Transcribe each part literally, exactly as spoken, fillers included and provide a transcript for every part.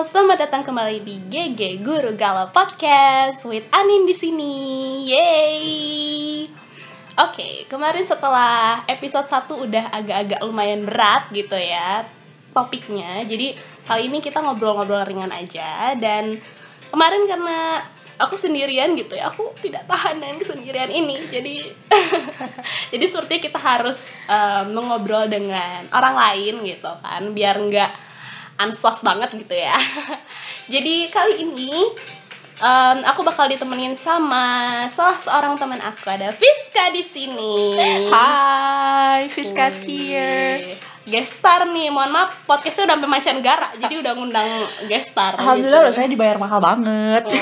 Halo, selamat datang kembali di G G Guru Galau Podcast with Anin di sini. Yeay. Oke, okay, kemarin setelah episode satu udah agak-agak lumayan berat gitu ya topiknya. Jadi, kali ini kita ngobrol-ngobrol ringan aja. Dan kemarin karena aku sendirian gitu ya, aku tidak tahan dengan kesendirian ini. Jadi jadi sepertinya kita harus uh, mengobrol dengan orang lain gitu kan, biar nggak ansos banget gitu ya. Jadi kali ini um, aku bakal ditemenin sama salah seorang teman aku, ada Fiska di sini. Hai, Fiska here. Guest star nih, mohon maaf podcastnya udah sampai Mancanegara, jadi udah ngundang guest star. Alhamdulillah gitu. Saya dibayar mahal banget. Oh.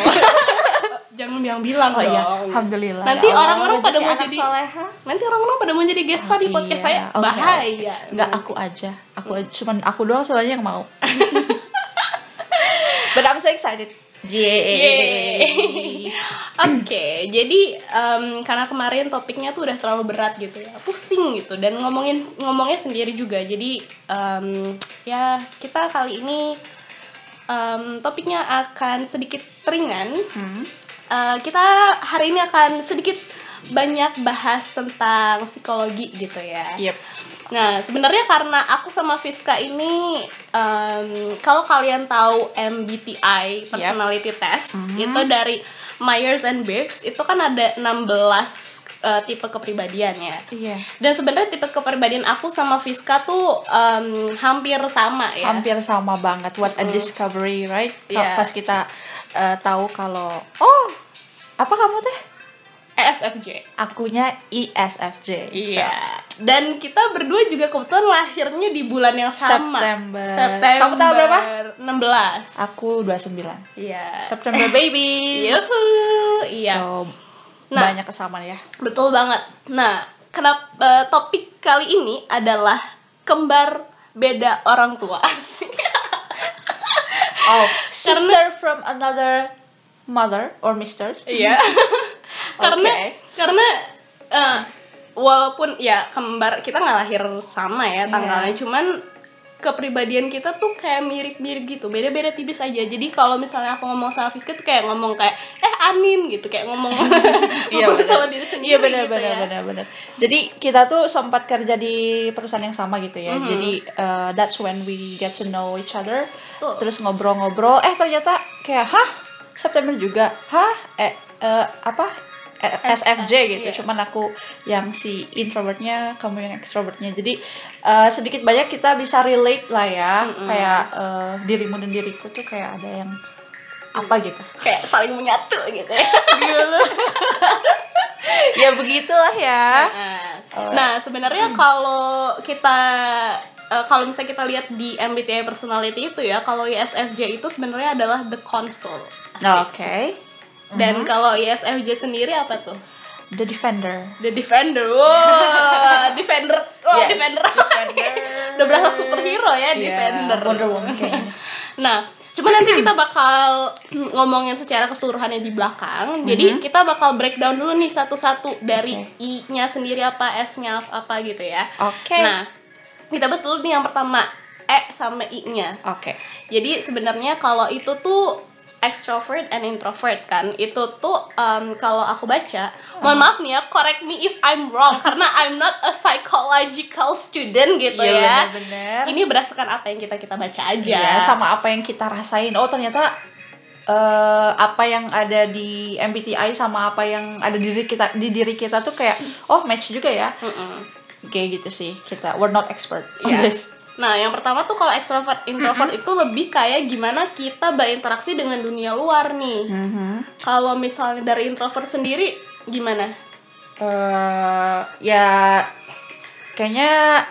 Jangan bilang-bilang oh, dong. Iya. Alhamdulillah. Nanti ya, orang-orang pada mau jadi soleha. Nanti orang-orang pada mau jadi guest star oh, di podcast iya. saya. Bahaya. Okay, okay. Enggak, aku aja. Aku hmm. cuman aku doang soalnya yang mau. But I'm so excited. Yeay. Oke, jadi um, karena kemarin topiknya tuh udah terlalu berat gitu ya, pusing gitu, dan ngomongin ngomongnya sendiri juga. Jadi um, ya kita kali ini um, topiknya akan sedikit ringan. Hmm. Uh, kita hari ini akan sedikit banyak bahas tentang psikologi gitu ya. Yep. Nah, sebenarnya karena aku sama Fiska ini, um, kalau kalian tahu M B T I personality yep. test, mm-hmm. itu dari Myers and Briggs, itu kan ada enam belas uh, tipe kepribadian ya. Yeah. Dan sebenarnya tipe kepribadian aku sama Fiska tuh um, hampir sama ya. Hampir sama banget. What a discovery, mm. right? Yeah. Pas kita Uh, tahu kalau oh apa kamu teh E S F J, akunya E S F J. Iya. So. Dan kita berdua juga kebetulan lahirnya di bulan yang sama. September. September. Kamu tahu berapa? enam belas. Aku dua puluh sembilan. Iya. September baby. Yuhuu. Iya. So, nah, banyak kesamaan ya. Betul banget. Nah, kenapa uh, topik kali ini adalah kembar beda orang tua. Oh, sister karena, from another mother or mistress. Iya. karena okay. karena uh, walaupun ya kembar kita nggak lahir sama ya tanggalnya, yeah. cuman kepribadian kita tuh kayak mirip-mirip gitu, beda-beda tipis aja. Jadi kalau misalnya aku ngomong sama Fiska tuh kayak ngomong kayak eh Anin gitu, kayak ngomong, ngomong sama diri sendiri. Iya benar, gitu benar, ya. benar, benar. Jadi kita tuh sempat kerja di perusahaan yang sama gitu ya. Mm-hmm. Jadi uh, that's when we get to know each other. Tuh. Terus ngobrol-ngobrol, eh ternyata kayak hah September juga, hah eh uh, apa? S F J gitu, yeah. cuman aku yang si introvertnya, kamu yang extrovertnya. Jadi uh, sedikit banyak kita bisa relate lah ya, mm-hmm. kayak uh, dirimu dan diriku tuh kayak ada yang apa gitu, kayak saling menyatu gitu ya. Ya begitulah ya. Nah, nah sebenarnya hmm. kalau kita Uh, kalau misalnya kita lihat di M B T I personality itu ya, kalau I S F J itu sebenarnya adalah the counsel. Oke. Okay. Dan mm-hmm. kalau I S F J sendiri apa tuh? The defender. The defender. Wow, defender. Wow, yes, defender. defender. Udah berasa superhero ya, yeah, defender. Wonder Woman kayaknya. Nah, cuma nanti kita bakal ngomongin secara keseluruhannya di belakang. Mm-hmm. Jadi kita bakal breakdown dulu nih satu-satu dari okay. I-nya sendiri apa, S-nya apa gitu ya. Oke. Okay. Nah, kita bahas dulu nih yang pertama, E sama I-nya. Oke. Okay. Jadi sebenarnya kalau itu tuh extrovert and introvert kan. Itu tuh um, kalau aku baca, hmm. mohon maaf nih ya, correct me if I'm wrong karena I'm not a psychological student gitu ya. Iya benar. Ini berdasarkan apa yang kita kita baca aja. Iya, sama apa yang kita rasain. Oh, ternyata Uh, apa yang ada di M B T I sama apa yang ada di diri kita di diri kita tuh kayak oh match juga ya. Mm-mm. Kayak gitu sih, kita we're not expert on yeah. this. Nah, yang pertama tuh kalau extrovert introvert mm-hmm. itu lebih kayak gimana kita berinteraksi dengan dunia luar nih. Mm-hmm. Kalau misalnya dari introvert sendiri gimana? Uh, ya kayaknya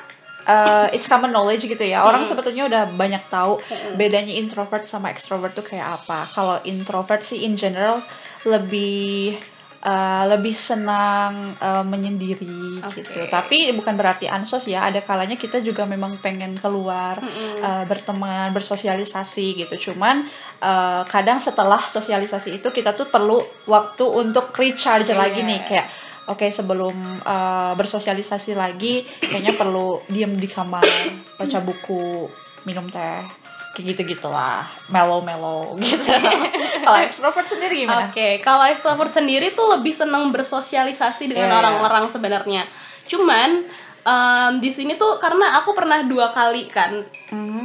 uh, it's common knowledge gitu ya. Orang mm. sebetulnya udah banyak tahu mm. bedanya introvert sama extrovert tuh kayak apa. Kalau introvert sih in general lebih Uh, lebih senang uh, menyendiri okay. gitu. Tapi bukan berarti ansos ya. Ada kalanya kita juga memang pengen keluar, mm-hmm. uh, berteman, bersosialisasi gitu. Cuman uh, kadang setelah sosialisasi itu kita tuh perlu waktu untuk recharge yeah. lagi nih. Kayak oke okay, sebelum uh, bersosialisasi lagi kayaknya perlu diem di kamar, baca buku, minum teh, gitu-gitulah, mellow-mellow gitu. Kalau extrovert sendiri gimana? Oke, okay. Kalau extrovert sendiri tuh lebih seneng bersosialisasi dengan yeah. orang-orang sebenarnya. Cuman um, di sini tuh karena aku pernah dua kali kan mm-hmm.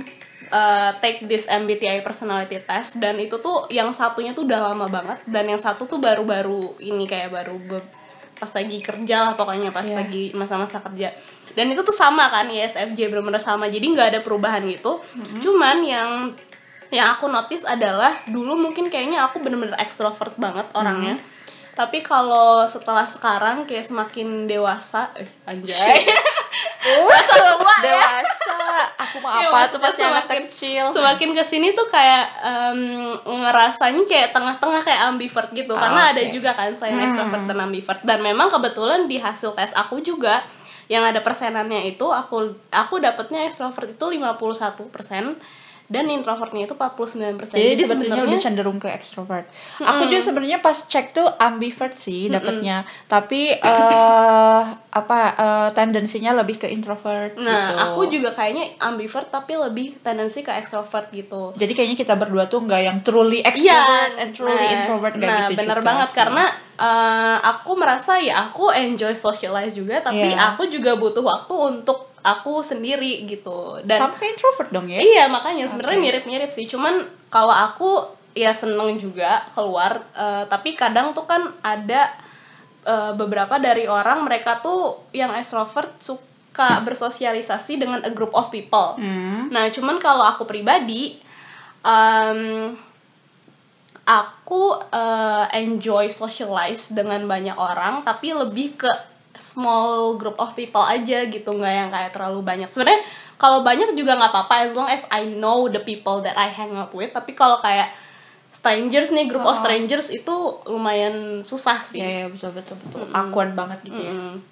uh, take this M B T I personality test, dan itu tuh yang satunya tuh udah lama banget, dan yang satu tuh baru-baru ini, kayak baru be- pas lagi kerja lah pokoknya, pas yeah. lagi masa-masa kerja. Dan itu tuh sama kan, I S F J benar-benar sama, jadi nggak ada perubahan gitu. Mm-hmm. Cuman yang yang aku notice adalah dulu mungkin kayaknya aku benar-benar ekstrovert banget orangnya. Mm-hmm. Tapi kalau setelah sekarang kayak semakin dewasa, eh anjay. Dewasa, dewasa. Aku mau apa tuh masih anak kecil. Semakin kesini tuh kayak um, ngerasanya kayak tengah-tengah, kayak ambivert gitu. Oh, karena okay. ada juga kan selain hmm. extrovert dan ambivert. Dan memang kebetulan di hasil tes aku juga yang ada persenannya itu aku aku dapatnya extrovert itu lima puluh satu persen. Dan introvertnya itu empat puluh sembilan persen. Jadi, Jadi sebenarnya lebih cenderung ke ekstrovert. Mm-hmm. Aku juga sebenarnya pas cek tuh ambivert sih dapatnya, mm-hmm. tapi uh, apa uh, tendensinya lebih ke introvert. Nah, gitu. Aku juga kayaknya ambivert tapi lebih tendensi ke ekstrovert gitu. Jadi kayaknya kita berdua tuh nggak yang truly ekstrovert yeah. and truly nah, introvert kayak nah, gitu. Nah, benar banget sih. Karena uh, aku merasa ya aku enjoy socialize juga, tapi yeah. aku juga butuh waktu untuk aku sendiri gitu. Dan sama kayak introvert dong ya? Iya, makanya sebenarnya okay. mirip-mirip sih. Cuman kalau aku ya seneng juga keluar, uh, tapi kadang tuh kan ada uh, beberapa dari orang, mereka tuh yang extrovert suka bersosialisasi dengan a group of people. Hmm. Nah, cuman kalau aku pribadi um, aku uh, enjoy socialize dengan banyak orang, tapi lebih ke small group of people aja gitu, nggak yang kayak terlalu banyak. Sebenarnya kalau banyak juga nggak apa-apa, as long as I know the people that I hang out with. Tapi kalau kayak strangers nih, group oh. of strangers itu lumayan susah sih. Iya, yeah, yeah, betul-betul betul. Mm-hmm. Akuan banget gitu mm-hmm. ya.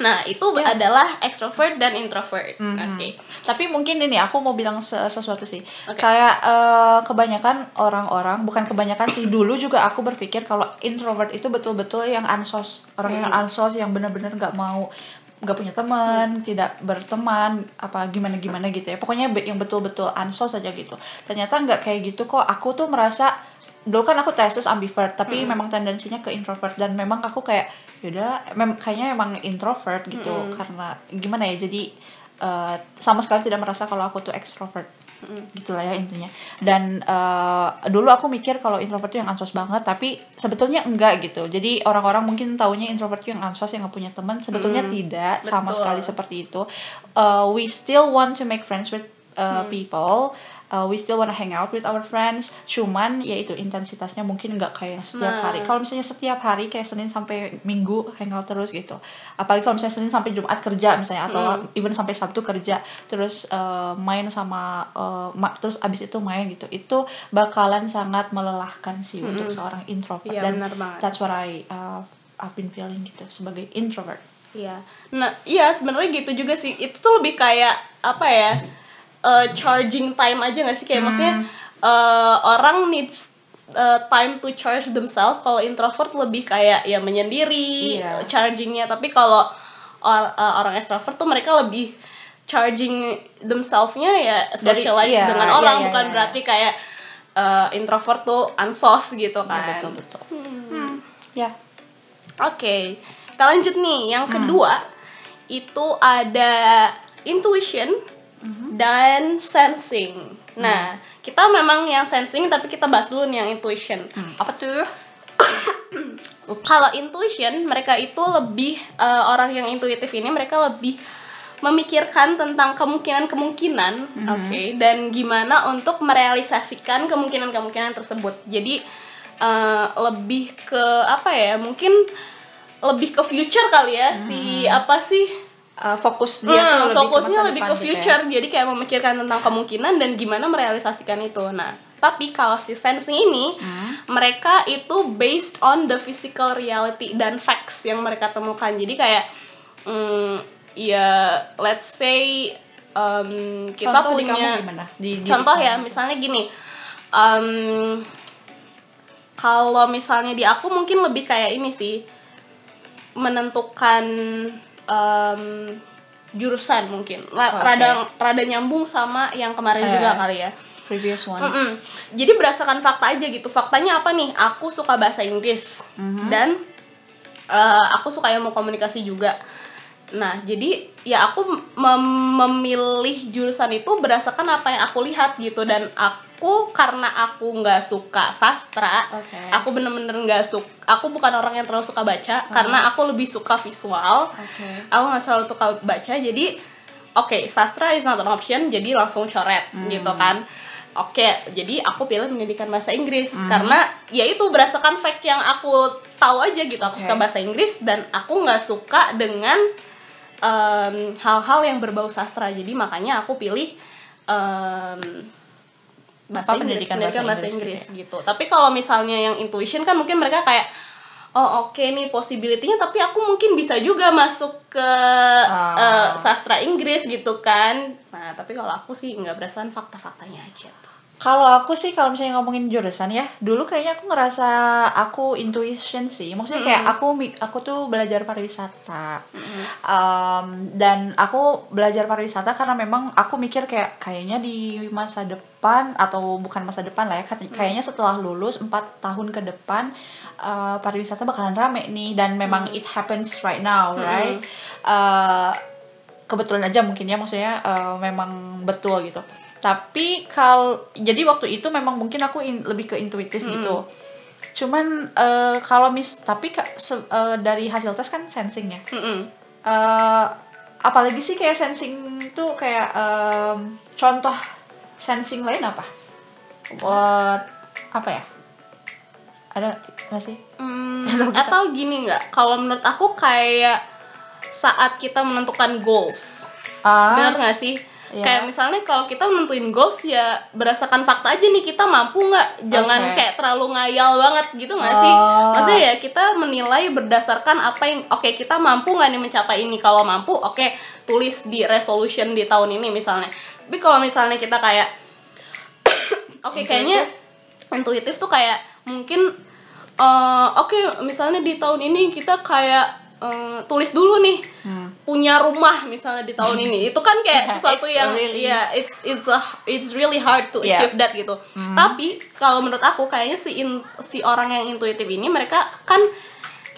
Nah, itu yeah. adalah extrovert dan introvert. Mm-hmm. Oke. Okay. Tapi mungkin ini aku mau bilang sesuatu sih. Okay. Kayak uh, kebanyakan orang-orang, bukan kebanyakan sih, dulu juga aku berpikir kalau introvert itu betul-betul yang ansos, orang mm. yang ansos, yang benar-benar enggak mau, enggak punya teman, mm. tidak berteman, apa gimana-gimana gitu ya. Pokoknya yang betul-betul ansos aja gitu. Ternyata enggak kayak gitu kok. Aku tuh merasa dulu kan aku testis ambivert, tapi mm. memang tendensinya ke introvert, dan memang aku kayak yaudah, mem- kayaknya emang introvert gitu, mm-hmm. karena gimana ya, jadi uh, sama sekali tidak merasa kalau aku tuh extrovert, mm-hmm. gitulah ya intinya. Dan uh, dulu aku mikir kalau introvert tuh yang ansos banget, tapi sebetulnya enggak gitu. Jadi orang-orang mungkin taunya introvert tuh yang ansos, yang nggak punya teman, sebetulnya mm-hmm. tidak sama Betul. sekali seperti itu. Uh, we still want to make friends with uh, mm-hmm. people. Uh, we still wanna hang out with our friends. Cuman ya itu, intensitasnya mungkin nggak kayak setiap hari. Kalau misalnya setiap hari kayak Senin sampai Minggu hang out terus gitu. Apalagi kalau misalnya Senin sampai Jumat kerja misalnya, atau mm. even sampai Sabtu kerja, terus uh, main sama uh, ma- terus abis itu main gitu. Itu bakalan sangat melelahkan sih mm-hmm. untuk seorang introvert. Yeah, dan that's what I uh, I've been feeling gitu sebagai introvert. Iya. Yeah. Nah, iya sebenarnya gitu juga sih. Itu tuh lebih kayak apa ya? Uh, charging time aja nggak sih, kayak hmm. maksudnya uh, orang needs uh, time to charge themselves. Kalau introvert lebih kayak ya menyendiri yeah. chargingnya, tapi kalau or- uh, orang extrovert tuh mereka lebih charging themselves-nya ya socialize Dari, yeah, dengan orang, yeah, yeah, bukan yeah, yeah. berarti kayak uh, introvert tuh unsos gitu kan. Yeah, betul betul. Hmm. Hmm. Ya. Yeah. Oke, okay. Kita lanjut nih yang kedua hmm. itu ada intuition. Mm-hmm. Dan sensing. Nah, mm. kita memang yang sensing, tapi kita bahas dulu nih yang intuition. Mm. Apa tuh? Kalau intuition, mereka itu lebih uh, orang yang intuitif ini mereka lebih memikirkan tentang kemungkinan-kemungkinan, mm-hmm. oke, okay, dan gimana untuk merealisasikan kemungkinan-kemungkinan tersebut. Jadi uh, lebih ke apa ya? Mungkin lebih ke future kali ya. Mm. Si apa sih? Uh, fokus dia hmm, tuh fokusnya lebih ke, lebih ke future ya. Jadi kayak memikirkan tentang kemungkinan dan gimana merealisasikan itu. Nah, tapi kalau si sensing ini hmm. mereka itu based on the physical reality dan facts yang mereka temukan. Jadi kayak mm, ya let's say um, kita contoh punya di di, contoh di, ya misalnya gini um, kalau misalnya di aku mungkin lebih kayak ini sih, menentukan Um, jurusan mungkin, rada okay. rada nyambung sama yang kemarin eh. juga kali ya. previous one. Mm-mm. Jadi berdasarkan fakta aja gitu. Faktanya apa nih? Aku suka bahasa Inggris, mm-hmm. dan uh, aku suka ilmu komunikasi juga. Nah, jadi ya aku mem- memilih jurusan itu berdasarkan apa yang aku lihat gitu. Dan aku, karena aku nggak suka sastra, okay. aku bener-bener nggak suka. Aku bukan orang yang terlalu suka baca, uh-huh. karena aku lebih suka visual. Okay. Aku nggak selalu suka baca, jadi oke, okay, sastra is not an option, jadi langsung coret, hmm. gitu kan. Oke, okay, jadi aku pilih pendidikan bahasa Inggris, hmm. karena ya itu berdasarkan fact yang aku tahu aja gitu. Aku okay. suka bahasa Inggris dan aku nggak suka dengan Um, hal-hal yang berbau sastra, jadi makanya aku pilih um, bahasa Apa, Inggris, pendidikan, pendidikan bahasa Inggris, Inggris gitu. Tapi kalau misalnya yang intuition kan mungkin mereka kayak oh oke okay nih possibility-nya, tapi aku mungkin bisa juga masuk ke oh. uh, sastra Inggris gitu kan. Nah tapi kalau aku sih nggak berdasarkan fakta-faktanya aja tuh. Kalau aku sih kalau misalnya ngomongin jurusan ya, dulu kayaknya aku ngerasa aku intuition sih. Maksudnya kayak aku aku tuh belajar pariwisata. Um, dan aku belajar pariwisata karena memang aku mikir kayak kayaknya di masa depan atau bukan masa depan lah ya, kayaknya setelah lulus empat tahun ke depan uh, pariwisata bakalan rame nih, dan memang it happens right now, right? Uh, kebetulan aja mungkin ya, maksudnya uh, memang betul gitu. Tapi kalau jadi waktu itu memang mungkin aku in, lebih ke intuitif mm. gitu. Cuman uh, kalau mis tapi uh, dari hasil tes kan sensing ya. Uh, apalagi sih kayak sensing tuh kayak um, contoh sensing lain apa? Buat apa ya? Ada nggak sih? Mm, atau gini nggak? Kalau menurut aku kayak saat kita menentukan goals, ah. benar nggak sih? Yeah. Kayak misalnya kalau kita menentuin goals ya berdasarkan fakta aja nih, kita mampu nggak, jangan okay. kayak terlalu ngayal banget gitu nggak oh. sih? Maksudnya ya kita menilai berdasarkan apa yang oke okay, kita mampu nggak nih mencapai ini. Kalau mampu oke okay, tulis di resolution di tahun ini misalnya. Tapi kalau misalnya kita kayak oke okay, kayaknya intuitif tuh kayak mungkin uh, oke okay, misalnya di tahun ini kita kayak Uh, tulis dulu nih hmm. punya rumah misalnya di tahun ini. Itu kan kayak sesuatu it's yang really... ya yeah, it's it's a, it's really hard to yeah. achieve that gitu. Hmm. Tapi kalau menurut aku kayaknya si in, si orang yang intuitif ini mereka kan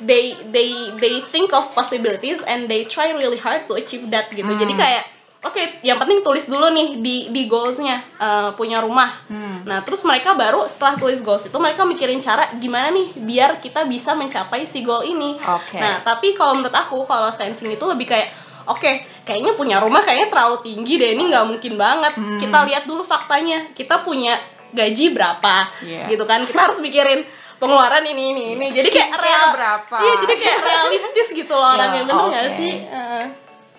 they they they think of possibilities and they try really hard to achieve that gitu. Hmm. Jadi kayak oke, okay, yang penting tulis dulu nih di di goals-nya uh, punya rumah. Hmm. Nah, terus mereka baru setelah tulis goals itu mereka mikirin cara gimana nih biar kita bisa mencapai si goal ini. Okay. Nah, tapi kalau menurut aku kalau sensing itu lebih kayak oke, okay, kayaknya punya rumah kayaknya terlalu tinggi deh, ini nggak mungkin banget. Hmm. Kita lihat dulu faktanya. Kita punya gaji berapa? Yeah. Gitu kan. Kita harus mikirin pengeluaran ini ini ini. Jadi kayak real berapa? Iya, jadi kayak realistis gitu loh orangnya. Yeah, bener nggak okay. sih? Uh,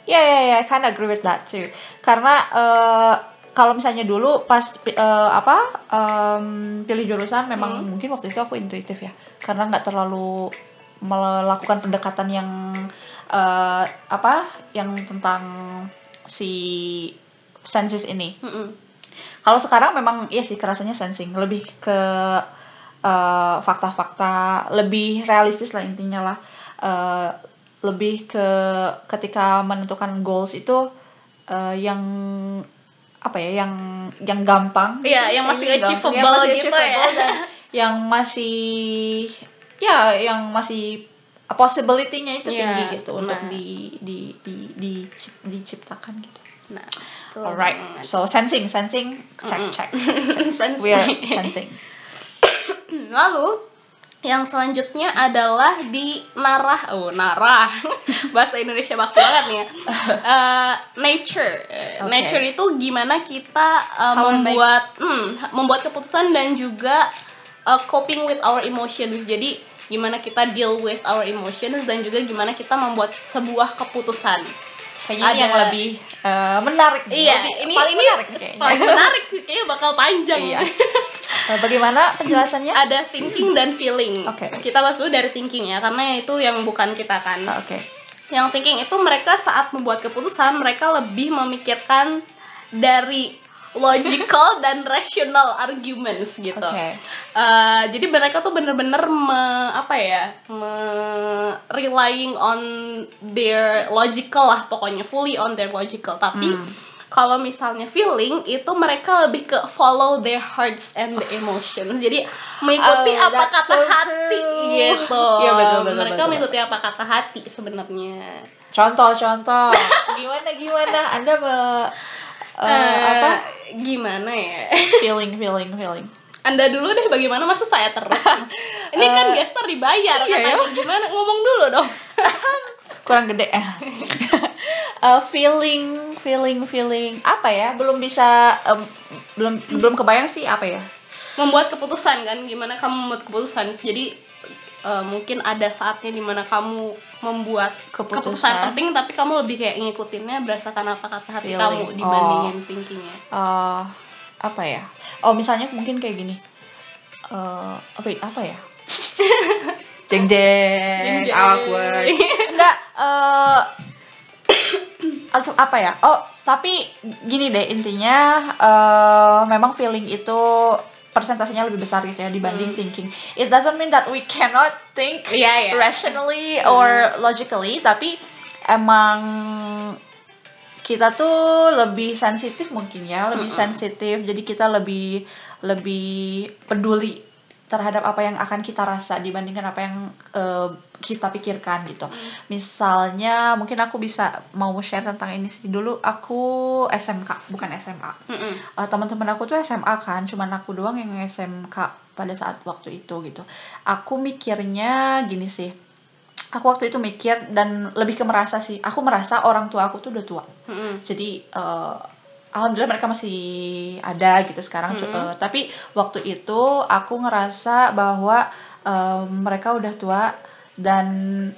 Ya yeah, ya yeah, ya, yeah. I kind of agree with that too. Karena uh, kalau misalnya dulu pas uh, apa um, pilih jurusan, memang hmm. mungkin waktu itu aku intuitif ya, karena nggak terlalu melakukan pendekatan yang uh, apa, yang tentang si senses ini. Hmm. Kalau sekarang memang ya sih kerasanya sensing, lebih ke uh, fakta-fakta, lebih realistis lah intinya lah. Uh, lebih ke ketika menentukan goals itu uh, yang apa ya, yang yang gampang, iya, yang masih achievable, yang masih gitu achievable ya, yang masih ya yang masih possibility-nya itu yeah, tinggi gitu, nah. untuk di di di, di diciptakan gitu. Nah, alright, so sensing sensing check mm-hmm. check, check. We are sensing. Lalu yang selanjutnya adalah di narah, oh narah, bahasa Indonesia baku banget nih ya. Uh, nature, okay. Nature itu gimana kita uh, membuat, hmm, membuat keputusan dan juga uh, coping with our emotions. Jadi gimana kita deal with our emotions dan juga gimana kita membuat sebuah keputusan. Kayaknya ada yang lebih uh, menarik, iya, lebih, ini, paling ini menarik kayaknya. Paling menarik, kayaknya bakal panjang. Iya. Nah, bagaimana penjelasannya? Ada thinking dan feeling. Okay. Kita bahas dulu dari thinking ya, karena itu yang bukan kita kan. Oke. Okay. Yang thinking itu mereka saat membuat keputusan mereka lebih memikirkan dari logical dan rational arguments gitu. Okay. Uh, jadi mereka tuh bener-bener me, apa ya, me, relying on their logical lah, pokoknya fully on their logical. Tapi hmm. Kalau misalnya feeling itu mereka lebih ke follow their hearts and the emotions. Jadi mengikuti oh, apa kata so hati true. Gitu. Ya, betul, betul, mereka betul, mengikuti betul. Apa kata hati sebenarnya. Contoh-contoh. Gimana gimana? Anda be, uh, uh, apa? Gimana ya? Feeling feeling feeling. Anda dulu deh, bagaimana masa saya terus? Ini kan uh, gestar dibayar. Iya, iya. Gimana? Ngomong dulu dong. Kurang gede ya. Uh, feeling, feeling, feeling apa ya? Belum bisa, um, belum belum kebayang sih apa ya? Membuat keputusan kan? Gimana kamu membuat keputusan? Jadi uh, mungkin ada saatnya dimana kamu membuat keputusan. keputusan penting, tapi kamu lebih kayak ngikutinnya berdasarkan apa kata hati feeling. Kamu dibandingin oh. thinkingnya. Uh, apa ya? Oh misalnya mungkin kayak gini. Uh, apa apa ya? Jeng jeng, awkward. Enggak. Uh, apa ya? Oh, tapi gini deh intinya, uh, memang feeling itu persentasenya lebih besar gitu ya dibanding hmm. thinking. It doesn't mean that we cannot think yeah, yeah. rationally hmm. or logically, tapi emang kita tuh lebih sensitif mungkin ya, lebih mm-hmm. sensitif. Jadi kita lebih lebih peduli terhadap apa yang akan kita rasa dibandingkan apa yang uh, kita pikirkan gitu. Mm. Misalnya mungkin aku bisa mau share tentang ini sih. Dulu aku S M K, bukan S M A. Uh, teman-teman aku tuh S M A kan, cuman aku doang yang S M K pada saat waktu itu gitu. Aku mikirnya gini sih. Aku waktu itu mikir dan lebih ke merasa sih. Aku merasa orang tua aku tuh udah tua. Mm. Jadi uh, alhamdulillah mereka masih ada gitu sekarang. Mm-hmm. Uh, tapi waktu itu aku ngerasa bahwa uh, mereka udah tua dan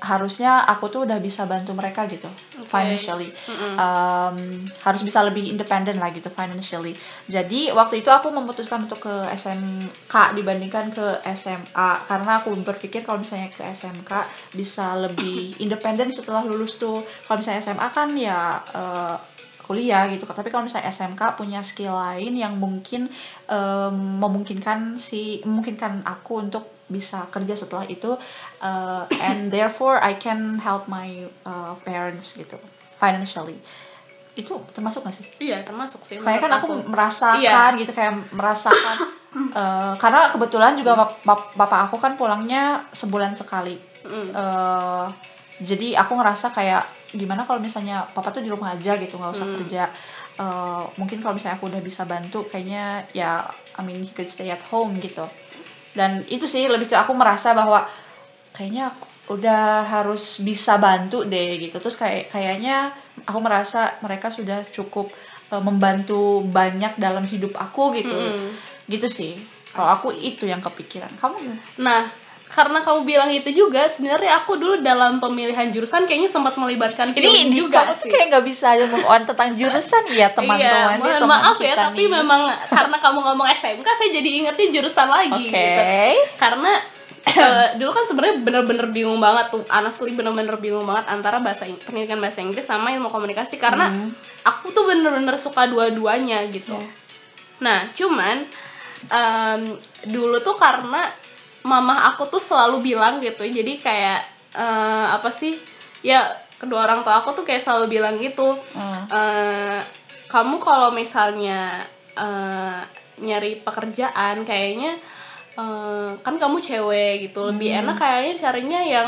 harusnya aku tuh udah bisa bantu mereka gitu okay. financially. Mm-hmm. Um, harus bisa lebih independen lah gitu financially. Jadi waktu itu aku memutuskan untuk ke S M K dibandingkan ke S M A karena aku berpikir kalau misalnya ke S M K bisa lebih independen setelah lulus tuh. Kalau misalnya S M A kan ya uh, kuliah gitu, tapi kalau misalnya S M K punya skill lain yang mungkin um, memungkinkan si memungkinkan aku untuk bisa kerja setelah itu uh, and therefore I can help my uh, parents gitu financially. Itu termasuk nggak sih? Iya termasuk sih. Kayak kan aku, aku merasakan iya. gitu kayak merasakan uh, karena kebetulan juga bap- bap- bapak aku kan pulangnya sebulan sekali, mm. uh, jadi aku ngerasa kayak gimana kalau misalnya papa tuh di rumah aja gitu, nggak usah hmm. kerja. Uh, mungkin kalau misalnya aku udah bisa bantu, kayaknya ya, I mean, he could stay at home gitu. Dan itu sih lebih ke aku merasa bahwa kayaknya aku udah harus bisa bantu deh gitu. Terus kayak kayaknya aku merasa mereka sudah cukup uh, membantu banyak dalam hidup aku gitu. Hmm. Gitu sih. Kalau aku itu yang kepikiran. Kamu gimana? Nah. Karena kamu bilang itu juga, sebenarnya aku dulu dalam pemilihan jurusan kayaknya sempat melibatkan feeling ini juga sih. Ini kamu tuh kayak gak bisa ngomong on tentang jurusan ya teman-teman. Iya, mohon teman maaf ya, tapi nih. Memang karena kamu ngomong S M K, saya jadi ingetnya jurusan lagi okay. gitu. Karena uh, dulu kan sebenarnya bener-bener bingung banget tuh, honestly bener-bener bingung banget antara bahasa pendidikan bahasa Inggris sama ilmu komunikasi. Karena hmm. aku tuh bener-bener suka dua-duanya gitu. Yeah. Nah, cuman um, dulu tuh karena Mama aku tuh selalu bilang gitu, jadi kayak uh, apa sih? Ya kedua orang tua aku tuh kayak selalu bilang gitu. Mm. Uh, kamu kalau misalnya uh, nyari pekerjaan, kayaknya uh, kan kamu cewek gitu, lebih mm. enak kayaknya carinya yang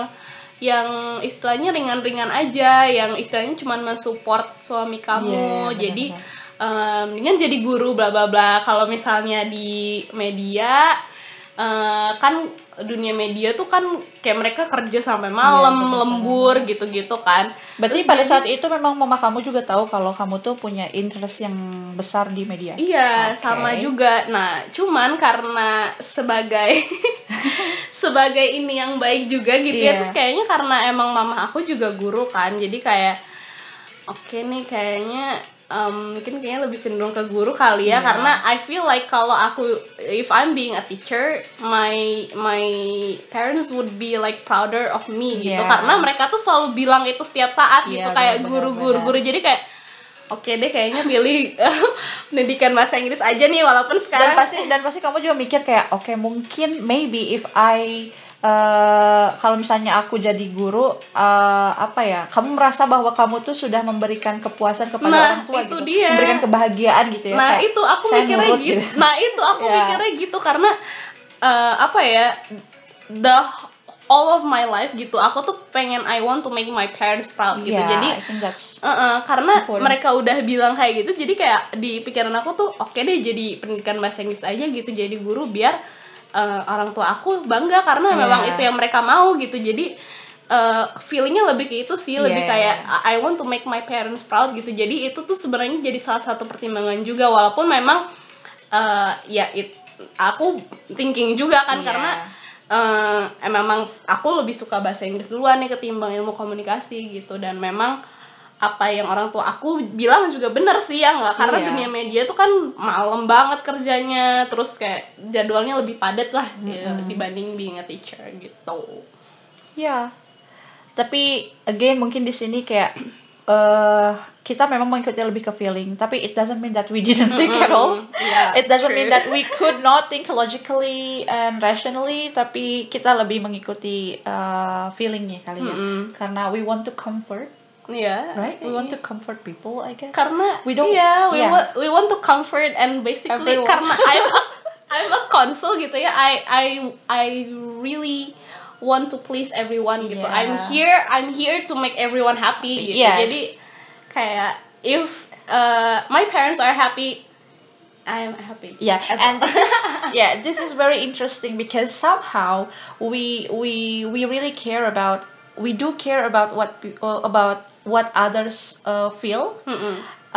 yang istilahnya ringan-ringan aja, yang istilahnya cuma mensupport suami kamu. Yeah, jadi mendingan um, jadi guru bla bla bla. Kalau misalnya di media. Uh, kan dunia media tuh kan kayak mereka kerja sampai malam, ya, lembur gitu-gitu kan. Berarti terus pada jadi, saat itu memang mama kamu juga tahu kalau kamu tuh punya interest yang besar di media. Iya, okay. sama juga. Nah, cuman karena sebagai sebagai ini yang baik juga gitu yeah. ya. Terus kayaknya karena emang mama aku juga guru kan. Jadi kayak oke okay nih kayaknya Um, mungkin kayaknya lebih cenderung ke guru kali ya yeah. karena I feel like kalau aku if I'm being a teacher my my parents would be like prouder of me yeah. gitu karena mereka tuh selalu bilang itu setiap saat yeah, gitu kayak guru-guru-guru jadi kayak oke okay deh kayaknya pilih pendidikan bahasa Inggris aja nih walaupun sekarang dan pasti dan pasti kamu juga mikir kayak oke okay, mungkin maybe if I Uh, kalau misalnya aku jadi guru, uh, apa ya, kamu merasa bahwa kamu tuh sudah memberikan kepuasan kepada nah, orang tua gitu, dia. Memberikan kebahagiaan gitu ya. Nah kayak, itu aku mikirnya gitu. gitu. Nah itu aku yeah. mikirnya gitu karena uh, apa ya, the all of my life gitu, aku tuh pengen I want to make my parents proud gitu. Yeah, jadi uh-uh, karena important. Mereka udah bilang kayak gitu, jadi kayak di pikiran aku tuh oke okay deh jadi pendidikan bahasa Inggris aja gitu, jadi guru biar Uh, orang tua aku bangga karena yeah. memang itu yang mereka mau gitu. Jadi uh, feelingnya lebih ke itu sih, lebih yeah. kayak I want to make my parents proud gitu. Jadi itu tuh sebenarnya jadi salah satu pertimbangan juga, walaupun memang uh, ya it, aku thinking juga kan yeah. karena uh, memang aku lebih suka bahasa Inggris duluan nih ketimbang ilmu komunikasi gitu. Dan memang apa yang orang tua aku bilang juga benar sih ya nggak, karena iya. dunia media tuh kan malam banget kerjanya, terus kayak jadwalnya lebih padat lah mm-hmm. ya, dibanding being a teacher gitu ya. Tapi again mungkin di sini kayak uh, kita memang mengikuti lebih ke feeling, tapi it doesn't mean that we didn't think mm-hmm. at all yeah, it doesn't true. mean that we could not think logically and rationally, tapi kita lebih mengikuti uh, feelingnya kali ya mm-hmm. karena we want to comfort. Yeah, right. We want to comfort people, I guess. Karena we don't. Yeah, we yeah. want we want to comfort and basically everyone. Karena I'm a, I'm a consul gitu ya. I I I really want to please everyone gitu. Yeah. I'm here. I'm here to make everyone happy gitu. Yes. Jadi kayak if uh, my parents are happy, I am happy. Yeah, and this is yeah this is very interesting because somehow we we we really care about. We do care about what about what others uh, feel,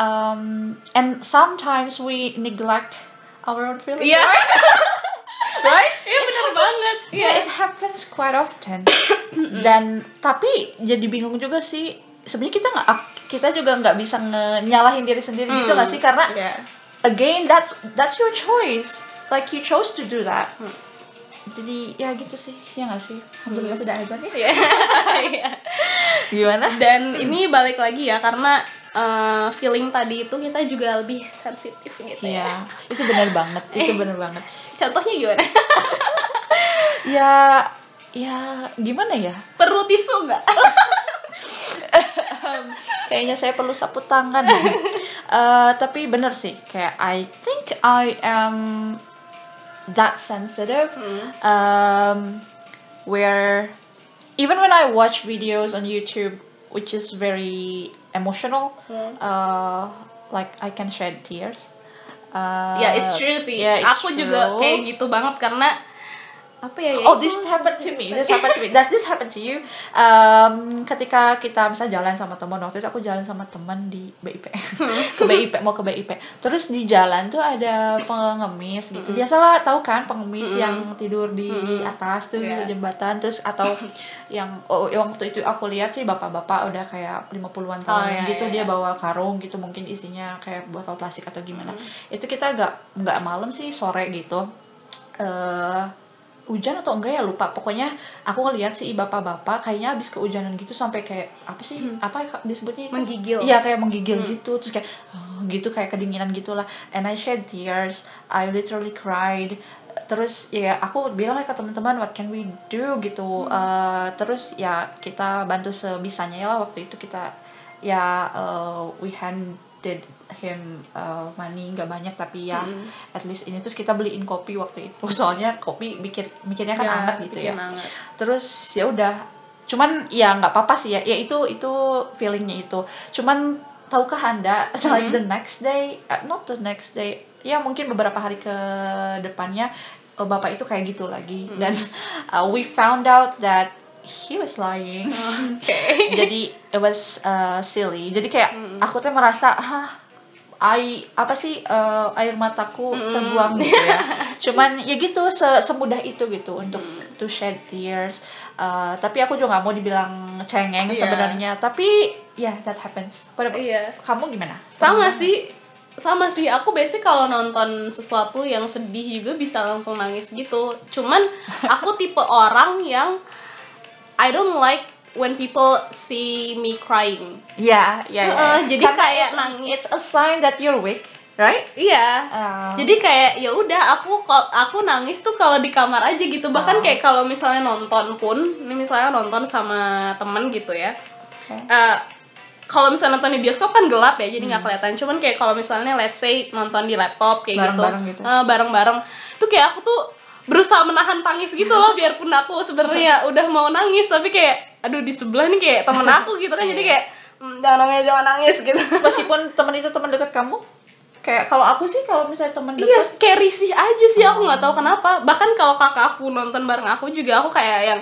um, and sometimes we neglect our own feelings. Yeah, right? Iya benar banget. Yeah, it happens quite often. Dan tapi jadi bingung juga sih. Sebenarnya kita nggak kita juga nggak bisa nyalahin diri sendiri mm. gitu nggak sih? Karena yeah. again that's that's your choice. Like you chose to do that. Mm. Jadi ya gitu sih, ya nggak sih? Alhamdulillah sudah azan ya. Gimana? Dan ini balik lagi ya karena uh, feeling tadi itu kita juga lebih sensitif gitu ya. Ya. Itu benar banget, itu benar banget. Contohnya gimana? ya, ya gimana ya? Perlu tisu nggak? um, kayaknya saya perlu sapu tangan. Uh, tapi benar sih, kayak I think I am. That sensitive mm. um, where even when I watch videos on YouTube which is very emotional mm. uh, like I can shed tears uh, yeah it's true sih yeah, it's aku true. Juga kayak gitu banget karena apa ya, ya oh itu. this happened to me this happened to me does this happen to you um, ketika kita misalnya jalan sama teman. Waktu itu aku jalan sama teman di B I P ke B I P mau ke B I P, terus di jalan tuh ada pengemis gitu, biasalah tahu kan pengemis yang tidur di atas tuh yeah. di jembatan, terus atau yang oh, waktu itu aku lihat sih bapak-bapak udah kayak lima puluhan tahun oh, gitu yeah, yeah. dia bawa karung gitu, mungkin isinya kayak botol plastik atau gimana mm. itu kita nggak nggak malam sih, sore gitu uh, hujan atau enggak ya lupa, pokoknya aku ngeliat si bapak-bapak kayaknya abis kehujanan gitu sampai kayak apa sih hmm. apa disebutnya itu? Menggigil iya kayak menggigil hmm. gitu, terus kayak oh, gitu kayak kedinginan gitulah, and I shed tears, I literally cried. Terus ya aku bilang lah ke teman-teman what can we do gitu hmm. uh, terus ya kita bantu sebisanya lah. Waktu itu kita ya uh, we handed him uh, money, nggak banyak tapi ya mm-hmm. at least ini. Terus kita beliin kopi waktu itu, soalnya kopi bikin bikinnya kan ya, anget gitu ya anget. Terus ya udah, cuman ya nggak apa-apa sih ya, ya itu itu feelingnya itu. Cuman tahukah Anda mm-hmm. like the next day uh, not the next day ya mungkin beberapa hari ke depannya oh, bapak itu kayak gitu lagi mm-hmm. dan uh, we found out that he was lying. Okay. Jadi it was uh, silly. Jadi kayak mm-hmm. aku tuh merasa hah air apa sih uh, air mataku terbuang mm. gitu ya. Cuman ya gitu semudah itu gitu untuk mm. to shed tears. Uh, tapi aku juga nggak mau dibilang cengeng yeah. sebenarnya. Tapi ya yeah, that happens. Pada yeah. kamu gimana? Sama kamu sih, gimana? Sama sih. Aku biasanya kalau nonton sesuatu yang sedih juga bisa langsung nangis gitu. Cuman aku tipe orang yang I don't like when people see me crying. Yeah, yeah. yeah. Uh, jadi kayak it's, nangis. It's a sign that you're weak, Right? Iya. Um. Jadi kayak ya udah aku aku nangis tuh kalau di kamar aja gitu. Bahkan um. kayak kalau misalnya nonton pun, ini misalnya nonton sama temen gitu ya. Okay. Uh, kalau misalnya nonton di bioskop kan gelap ya, jadi nggak hmm. kelihatan. Cuman kayak kalau misalnya let's say nonton di laptop kayak bareng-bareng gitu, gitu. Uh, bareng-bareng. Tuh kayak aku tuh berusaha menahan tangis gitu loh, biarpun aku sebenarnya udah mau nangis tapi kayak aduh di sebelah nih kayak temen aku gitu kan. Jadi kayak jangan nangis, jangan nangis gitu. Meskipun temen itu temen dekat kamu. Kayak kalau aku sih kalau misalnya teman dekat, iya, kayak risih aja sih, aku nggak tahu kenapa. Bahkan kalau kakak aku nonton bareng aku juga, aku kayak yang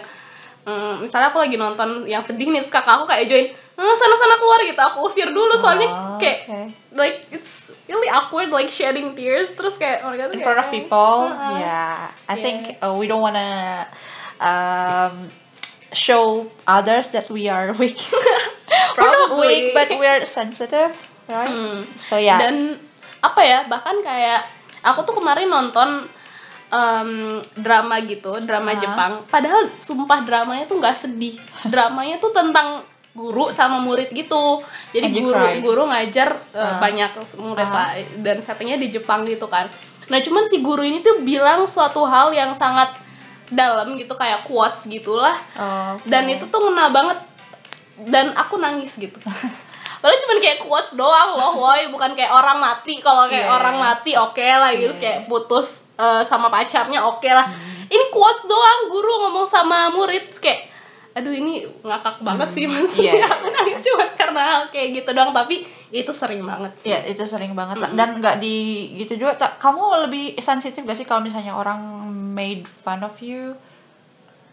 mm, misalnya aku lagi nonton yang sedih nih, terus kakak aku kayak join, mm, sana-sana keluar gitu, aku usir dulu soalnya oh, kayak okay. like it's really awkward, like shedding tears, terus kayak oh my God, in front of people, uh-huh. yeah. I yeah. think uh, we don't wanna um, show others that we are weak. We're not weak, but we are sensitive, right? Mm. So yeah. Dan apa ya, bahkan kayak aku tuh kemarin nonton um, drama gitu, drama uh-huh. Jepang. Padahal sumpah dramanya tuh nggak sedih. Dramanya tuh tentang guru sama murid gitu. Jadi guru cried. guru ngajar uh, uh-huh. banyak murid uh-huh. dan settingnya di Jepang gitu kan. Nah cuman si guru ini tuh bilang suatu hal yang sangat dalam gitu, kayak quotes gitulah. Oh, okay. Dan itu tuh ngena banget dan aku nangis gitu. Padahal cuma kayak quotes doang loh, woy. Bukan kayak orang mati. Kalau kayak yeah. orang mati oke okay lah gitu, yeah. kayak putus uh, sama pacarnya oke okay lah. mm. Ini quotes doang, guru ngomong sama murid. Kayak aduh ini ngakak banget mm. sih maksudnya. yeah. Aku nangis cuma karena kayak gitu doang. Tapi itu sering banget sih. Iya yeah, itu sering banget. mm-hmm. Dan gak di gitu juga. Kamu lebih sensitif gak sih kalau misalnya orang made fun of you?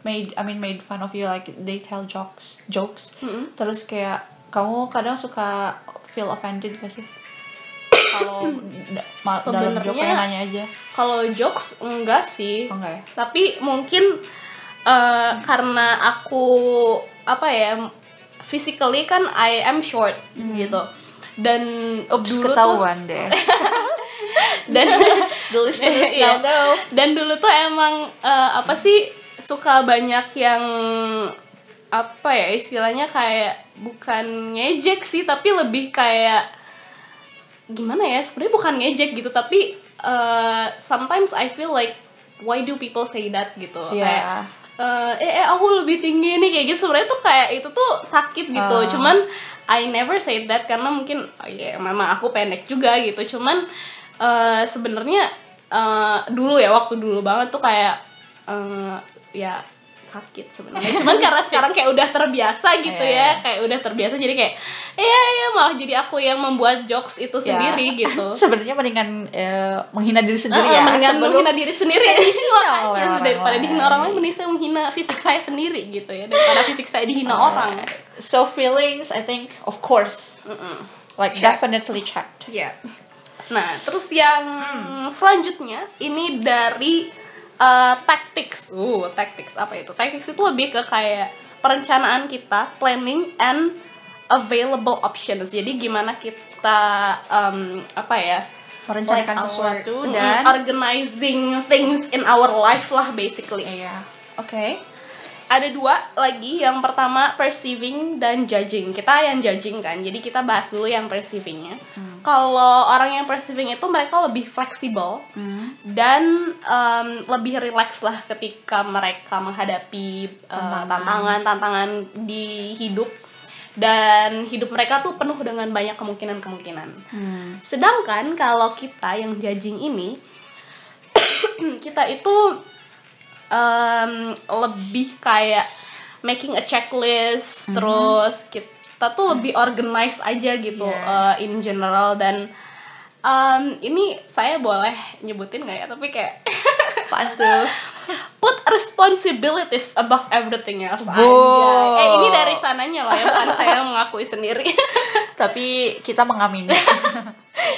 Made I mean made fun of you like they tell jokes jokes mm-hmm. Terus kayak kamu kadang suka feel offended gak sih? Kalau ma- dalam joke yang nanya aja. Kalau jokes enggak sih. Oh, enggak ya? Tapi mungkin uh, hmm. karena aku apa ya, physically kan I am short hmm. gitu. Dan Ups, dulu ketahuan tuh deh. Dan the listeners now know. Dan dulu tuh emang uh, apa sih suka banyak yang apa ya istilahnya kayak bukan ngejek sih, tapi lebih kayak gimana ya, sebenarnya bukan ngejek gitu, tapi uh, sometimes I feel like why do people say that gitu. yeah. Kayak uh, eh, eh aku lebih tinggi nih kayak gitu. Sebenarnya tuh kayak itu tuh sakit gitu. uh. Cuman I never say that karena mungkin oh ya yeah, memang aku pendek juga gitu. Cuman uh, sebenarnya uh, dulu ya, waktu dulu banget tuh kayak uh, ya sakit sebenarnya. Cuman karena sekarang kayak udah terbiasa gitu yeah. ya, kayak udah terbiasa jadi kayak iya iya malah jadi aku yang membuat jokes itu yeah. sendiri gitu. Sebenarnya mendingan uh, menghina diri sendiri uh, ya. Mendingan sebelum menghina diri sendiri. Makanya daripada dihina orang lain, mending saya menghina fisik saya sendiri gitu ya, daripada fisik saya dihina uh, orang. So feelings I think of course. Mm-mm. Like check. Definitely checked. Yeah. Nah, terus yang hmm. selanjutnya ini dari Uh, tactics, uh, tactics apa itu? Tactics itu lebih ke kayak perencanaan kita, planning and available options. Jadi gimana kita um, apa ya? Merencanakan like sesuatu our, dan mm, organizing things in our life lah basically. Iya. Oke. Okay. Ada dua lagi. Yang pertama perceiving dan judging. Kita yang judging kan. Jadi kita bahas dulu yang perceivingnya. Hmm. Kalau orang yang perceiving itu mereka lebih fleksibel hmm. dan um, lebih relax lah ketika mereka menghadapi uh, tantangan-tantangan di hidup, dan hidup mereka tuh penuh dengan banyak kemungkinan-kemungkinan. Hmm. Sedangkan kalau kita yang judging ini kita itu Um, lebih kayak making a checklist, mm-hmm. terus kita tuh lebih organize aja gitu, yeah. uh, in general. Dan um, ini saya boleh nyebutin nggak ya? Tapi kayak apaan tuh? Put responsibilities above everything else. Wow. Eh ini dari sananya loh ya, bukan saya mengakui sendiri. Tapi kita mengamini.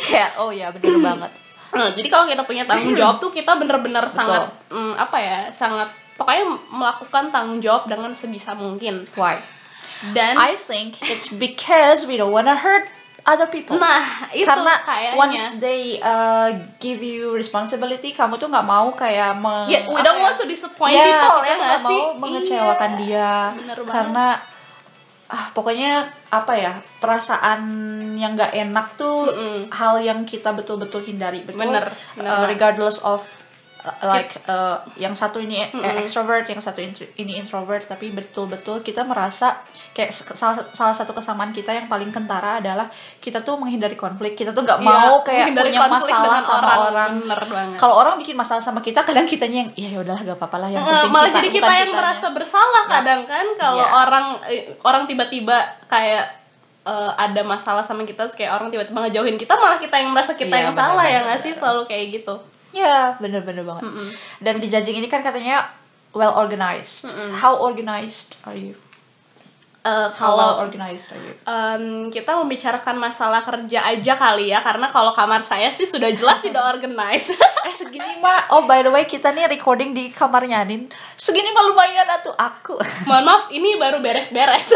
Kayak oh ya bener banget. Nah, jadi kalau kita punya tanggung jawab tuh kita benar-benar sangat mm, apa ya, sangat pokoknya melakukan tanggung jawab dengan sebisa mungkin. Why? Dan I think it's because we don't wanna hurt other people. Nah, itu karena kayaknya once they uh, give you responsibility, kamu tuh nggak mau kayak meng, yeah, we don't want to disappoint yeah, people ya, nggak mau mengecewakan iya, dia. Karena ah pokoknya apa ya, perasaan yang nggak enak tuh mm-hmm. hal yang kita betul-betul hindari, betul. Bener, bener. Uh, regardless of uh, like uh, yang satu ini mm-hmm. extrovert, yang satu intro, ini introvert, tapi betul-betul kita merasa kayak salah, salah satu kesamaan kita yang paling kentara adalah kita tuh menghindari konflik, kita tuh nggak mau yeah, kayak punya masalah sama orang. orang. Kalau orang bikin masalah sama kita, kadang kitanya yang ya yaudahlah gak apa-apa lah, yang penting malah kita, jadi kita yang kitanya. merasa bersalah kadang kan kalau yeah. orang orang tiba-tiba kayak uh, ada masalah sama kita, kayak orang tiba-tiba ngejauhin kita, malah kita yang merasa kita yeah, yang bener, salah bener, ya nggak sih, selalu kayak gitu ya yeah, bener-bener banget. Mm-mm. Dan di judging ini kan katanya well organized. Mm-mm. How organized are you? Uh, kalau well organized are you? Um, kita membicarakan masalah kerja aja kali ya, karena kalau kamar saya sih sudah jelas tidak organized. Eh segini mah, oh by the way kita nih recording di kamarnya Nin. Segini mah lumayan atuh aku. Mohon maaf, ini baru beres-beres.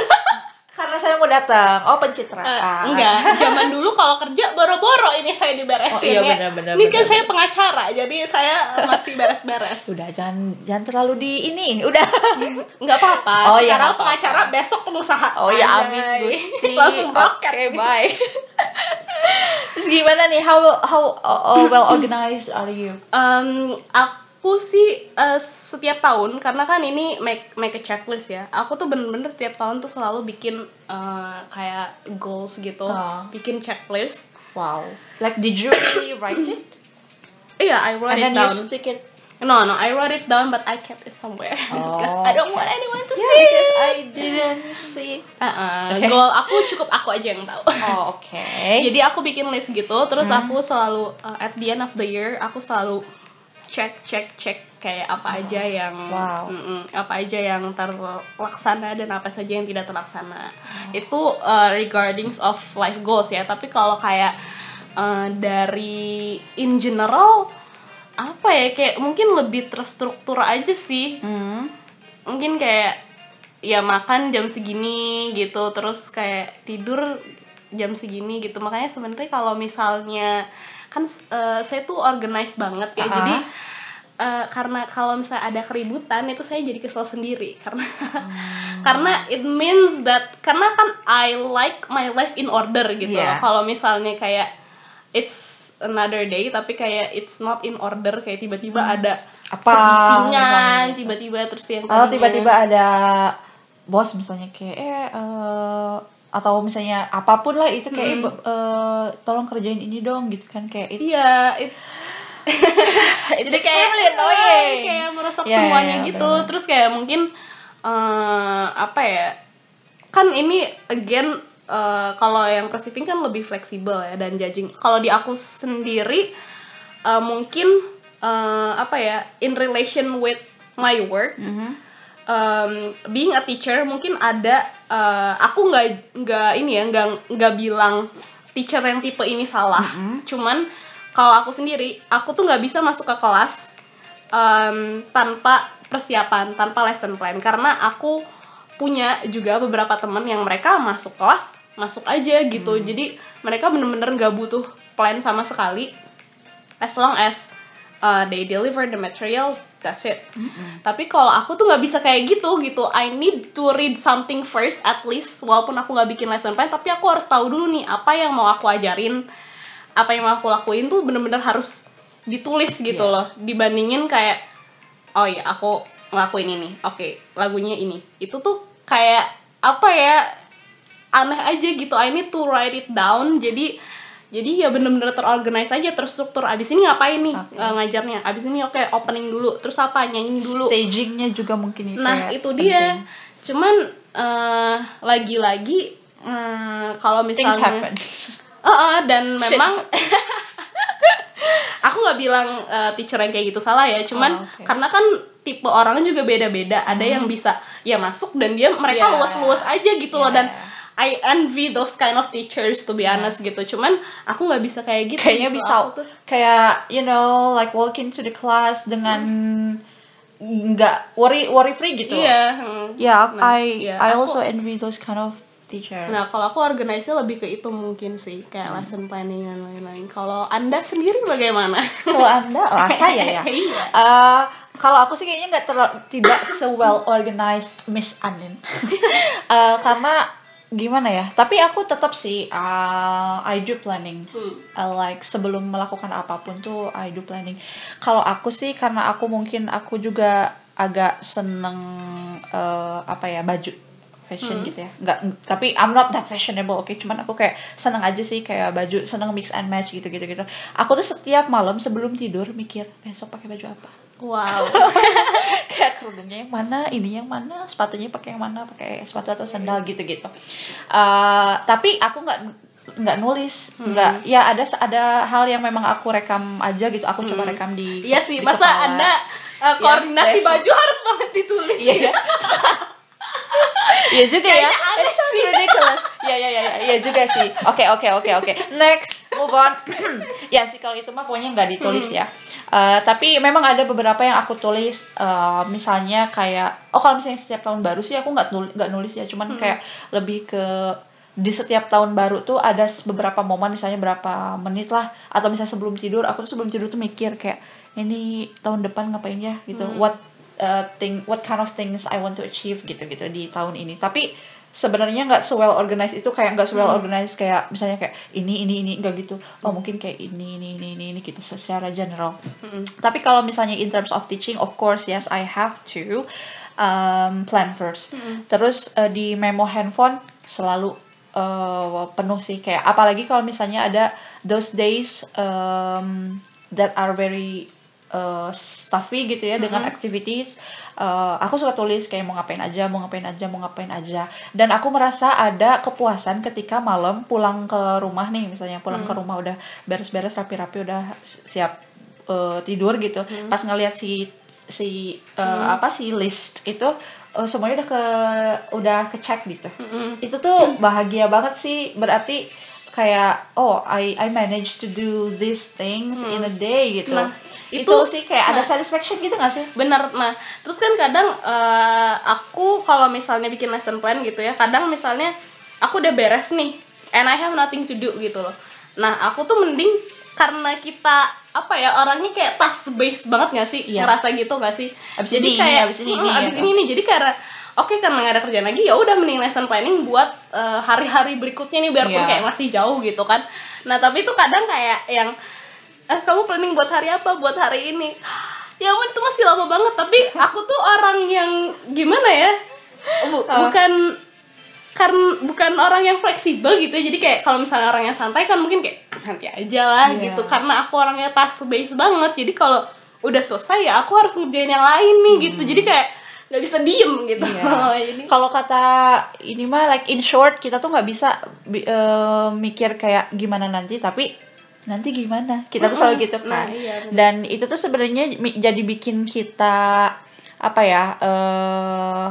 Karena saya mau datang. Oh, pencitraan. Uh, enggak, zaman dulu kalau kerja boro-boro ini saya diberesin. Oh, iya, ya. Benar-benar. Ini kan benar. Saya pengacara, jadi saya masih beres-beres. Udah, jangan jangan terlalu di ini. Udah. Enggak apa-apa. Oh, sekarang ya, apa-apa. Pengacara besok pengusaha. Oh ya, amin Gusti. Langsung roket. Okay, bye. Terus gimana nih? How how uh, well organized are you? Um, aku Aku sih uh, setiap tahun, karena kan ini make, make a checklist ya. Aku tuh bener-bener setiap tahun tuh selalu bikin uh, kayak goals gitu, uh. bikin checklist. Wow. Like did you really write it? Yeah, I wrote and it down. And then you stick it. No, no, I wrote it down but I kept it somewhere oh, because I don't want anyone to yeah, see. Because I didn't see. Uh-uh. Okay. Goal aku cukup aku aja yang tahu. Oh, oke. Okay. Jadi aku bikin list gitu, terus hmm. aku selalu uh, at the end of the year aku selalu cek cek cek kayak apa aja yang wow. apa aja yang terlaksana dan apa saja yang tidak terlaksana. Wow. Itu uh, regarding of life goals ya, tapi kalau kayak uh, dari in general apa ya, kayak mungkin lebih terstruktur aja sih. Mm. Mungkin kayak ya makan jam segini gitu, terus kayak tidur jam segini gitu. Makanya sebenarnya kalau misalnya kan uh, saya tuh organize banget ya, uh-huh. jadi uh, karena kalau misalnya ada keributan itu saya jadi kesel sendiri karena hmm. karena it means that karena kan I like my life in order gitu. Yeah. Kalau misalnya kayak it's another day tapi kayak it's not in order, kayak tiba-tiba hmm. ada apa perbisingan, tiba-tiba terus yang oh, tiba-tiba ada bos misalnya kayak eh uh... atau misalnya apapun lah itu kayak hmm. uh, tolong kerjain ini dong gitu kan, kayak it's yeah, it jadi kayak annoying, kayak merusak yeah, semuanya yeah, gitu bener. Terus kayak mungkin uh, apa ya, kan ini again uh, kalau yang perceiving kan lebih fleksibel ya dan judging. Kalau di aku sendiri uh, mungkin uh, apa ya, in relation with my work. Mm-hmm. Um, being a teacher mungkin ada uh, aku nggak nggak ini ya nggak nggak bilang teacher yang tipe ini salah. Mm-hmm. Cuman kalau aku sendiri aku tuh nggak bisa masuk ke kelas um, tanpa persiapan, tanpa lesson plan, karena aku punya juga beberapa teman yang mereka masuk kelas masuk aja gitu. Mm. Jadi mereka benar-benar nggak butuh plan sama sekali, as long as uh, they deliver the material. That's it. Mm-hmm. Tapi kalau aku tuh nggak bisa kayak gitu gitu. I need to read something first at least. Walaupun aku nggak bikin lesson plan, tapi aku harus tahu dulu nih apa yang mau aku ajarin, apa yang mau aku lakuin tuh benar-benar harus ditulis gitu. Yeah. Loh. Dibandingin kayak oh ya aku ngelakuin ini, oke okay, lagunya ini. Itu tuh kayak apa ya, aneh aja gitu. I need to write it down. Jadi Jadi ya benar-benar terorganize aja, terstruktur. Abis ini ngapain nih okay. uh, ngajarnya? Abis ini oke okay, opening dulu, terus apa nyanyi dulu. Stagingnya juga mungkin itu. Nah ya, itu penting. Dia. Cuman uh, lagi-lagi uh, kalau misalnya things happen. Uh, uh, dan memang aku nggak bilang uh, teacher yang kayak gitu salah ya. Cuman oh, okay. karena kan tipe orangnya juga beda-beda. Ada hmm. yang bisa ya masuk dan dia mereka yeah. luas-luas aja gitu yeah. loh dan. I envy those kind of teachers to be honest yeah. gitu. Cuman aku nggak bisa kayak gitu. Kayaknya gitu. Bisa tuh. Kayak you know like walk into the class dengan nggak hmm. worry worry free gitu. Iya. Yeah. Yeah, nah, I yeah. I aku, also envy those kind of teacher. Nah kalau aku organisasi lebih ke itu mungkin sih kayak hmm. lesson planning dan lain-lain. Kalau Anda sendiri bagaimana? Kalau Anda, oh, saya ya. Uh, Kalau aku sih kayaknya nggak terlalu tidak se well organized Miss Anin. uh, karena gimana ya, tapi aku tetap sih uh, I do planning. hmm. uh, Like sebelum melakukan apapun tuh I do planning. Kalau aku sih karena aku mungkin aku juga agak seneng uh, apa ya, baju fashion hmm. gitu ya. Nggak, tapi I'm not that fashionable, oke okay? Cuman aku kayak seneng aja sih, kayak baju seneng mix and match gitu-gitu-gitu. Aku tuh setiap malam sebelum tidur mikir besok pakai baju apa. Wow. Kayak kerudungnya yang mana, ini yang mana, sepatunya pakai yang mana, pakai sepatu atau sandal gitu-gitu. Uh, tapi aku nggak nggak nulis, nggak. Hmm. Ya ada ada hal yang memang aku rekam aja gitu. Aku hmm. coba rekam di. Iya sih, di masa kepala. Anda uh, koordinasi ya, baju harus banget ditulis. Iya. Ya? Iya juga ya. It sounds ridiculous. Ya ya ya ya juga sih. Oke okay, oke okay, oke okay, oke. Okay. Next, move on. Ya sih kalau itu mah pokoknya nggak ditulis hmm. ya. Uh, tapi memang ada beberapa yang aku tulis. Uh, misalnya kayak, oh kalau misalnya setiap tahun baru sih aku nggak nulis nggak nulis ya. Cuman hmm. kayak lebih ke di setiap tahun baru tuh ada beberapa momen, misalnya berapa menit lah, atau misalnya sebelum tidur. Aku tuh sebelum tidur tuh mikir kayak ini tahun depan ngapain ya gitu. Hmm. What Uh, thing, what kind of things I want to achieve gitu-gitu di tahun ini. Tapi sebenarnya nggak se well organized itu, kayak nggak se well organized kayak misalnya kayak ini ini ini nggak gitu. Oh mungkin kayak ini ini ini ini gitu secara general. Mm-hmm. Tapi kalau misalnya in terms of teaching, of course yes I have to um, plan first. Mm-hmm. Terus uh, di memo handphone selalu uh, penuh sih, kayak apalagi kalau misalnya ada those days um, that are very Uh, stuffy gitu ya, mm-hmm. dengan activities. Uh, aku suka tulis kayak mau ngapain aja, mau ngapain aja, mau ngapain aja. Dan aku merasa ada kepuasan ketika malam pulang ke rumah nih, misalnya pulang mm-hmm. ke rumah udah beres-beres, rapi-rapi, udah siap uh, tidur gitu. Mm-hmm. Pas ngelihat si si uh, mm-hmm. apa si list itu, uh, semuanya udah ke udah kecek gitu. Mm-hmm. Itu tuh bahagia banget sih, berarti kayak oh I I managed to do these things hmm. in a day gitu. Nah, itu, itu sih kayak nah, ada satisfaction gitu nggak sih? Bener. Nah terus kan kadang uh, aku kalau misalnya bikin lesson plan gitu ya, kadang misalnya aku udah beres nih and I have nothing to do gitu loh. Nah aku tuh mending, karena kita apa ya, orangnya kayak task based banget nggak sih? Iya. Ngerasa gitu nggak sih? Abis jadi ini, kayak abis ini, hmm, ini abis ya, ini nih jadi karena oke, karena nggak ada kerjaan lagi, ya udah mending lesson planning buat uh, hari-hari berikutnya nih, biarpun yeah. kayak masih jauh gitu kan. Nah tapi itu kadang kayak yang eh, kamu planning buat hari apa, buat hari ini, ya ampun itu masih lama banget. Tapi aku tuh orang yang gimana ya, Bu- bukan karena bukan orang yang fleksibel gitu ya. Jadi kayak kalau misalnya orang yang santai kan mungkin kayak nanti aja lah yeah. gitu, karena aku orangnya task based banget. Jadi kalau udah selesai ya aku harus ngerjain yang lain nih hmm. gitu. Jadi kayak nggak bisa diem gitu. Yeah. Kalau kata ini mah like in short, kita tuh nggak bisa uh, mikir kayak gimana nanti, tapi nanti gimana, kita tuh selalu gitu kan. Nah, iya, dan itu tuh sebenarnya jadi bikin kita apa ya, uh,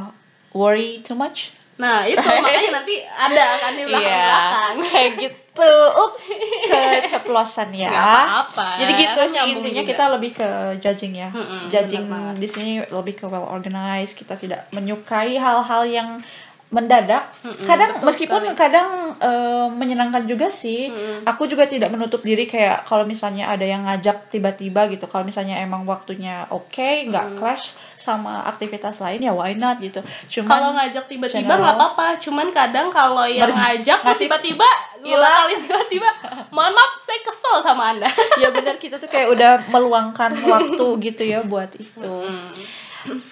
worry too much. Nah itu makanya nanti ada kan di belakang-belakang yeah, kayak gitu, ups, keceplosan ya. Gak apa-apa. Jadi gitu sih intinya, kita lebih ke judging ya. Mm-mm, judging di sini lebih ke well organized. Kita tidak menyukai hal-hal yang mendadak. Mm-mm, kadang meskipun sekali. kadang uh, menyenangkan juga sih. Mm-mm. Aku juga tidak menutup diri kayak kalau misalnya ada yang ngajak tiba-tiba gitu. Kalau misalnya emang waktunya oke, okay, nggak mm. clash sama aktivitas lain ya why not gitu. Cuman kalau ngajak tiba-tiba nggak apa-apa. Cuman kadang kalau yang Merj- ngajak ngasih, tiba-tiba hilang tiba-tiba. Mohon maaf, saya kesel sama Anda. Ya benar, kita tuh kayak udah meluangkan waktu gitu ya buat itu. Mm-mm.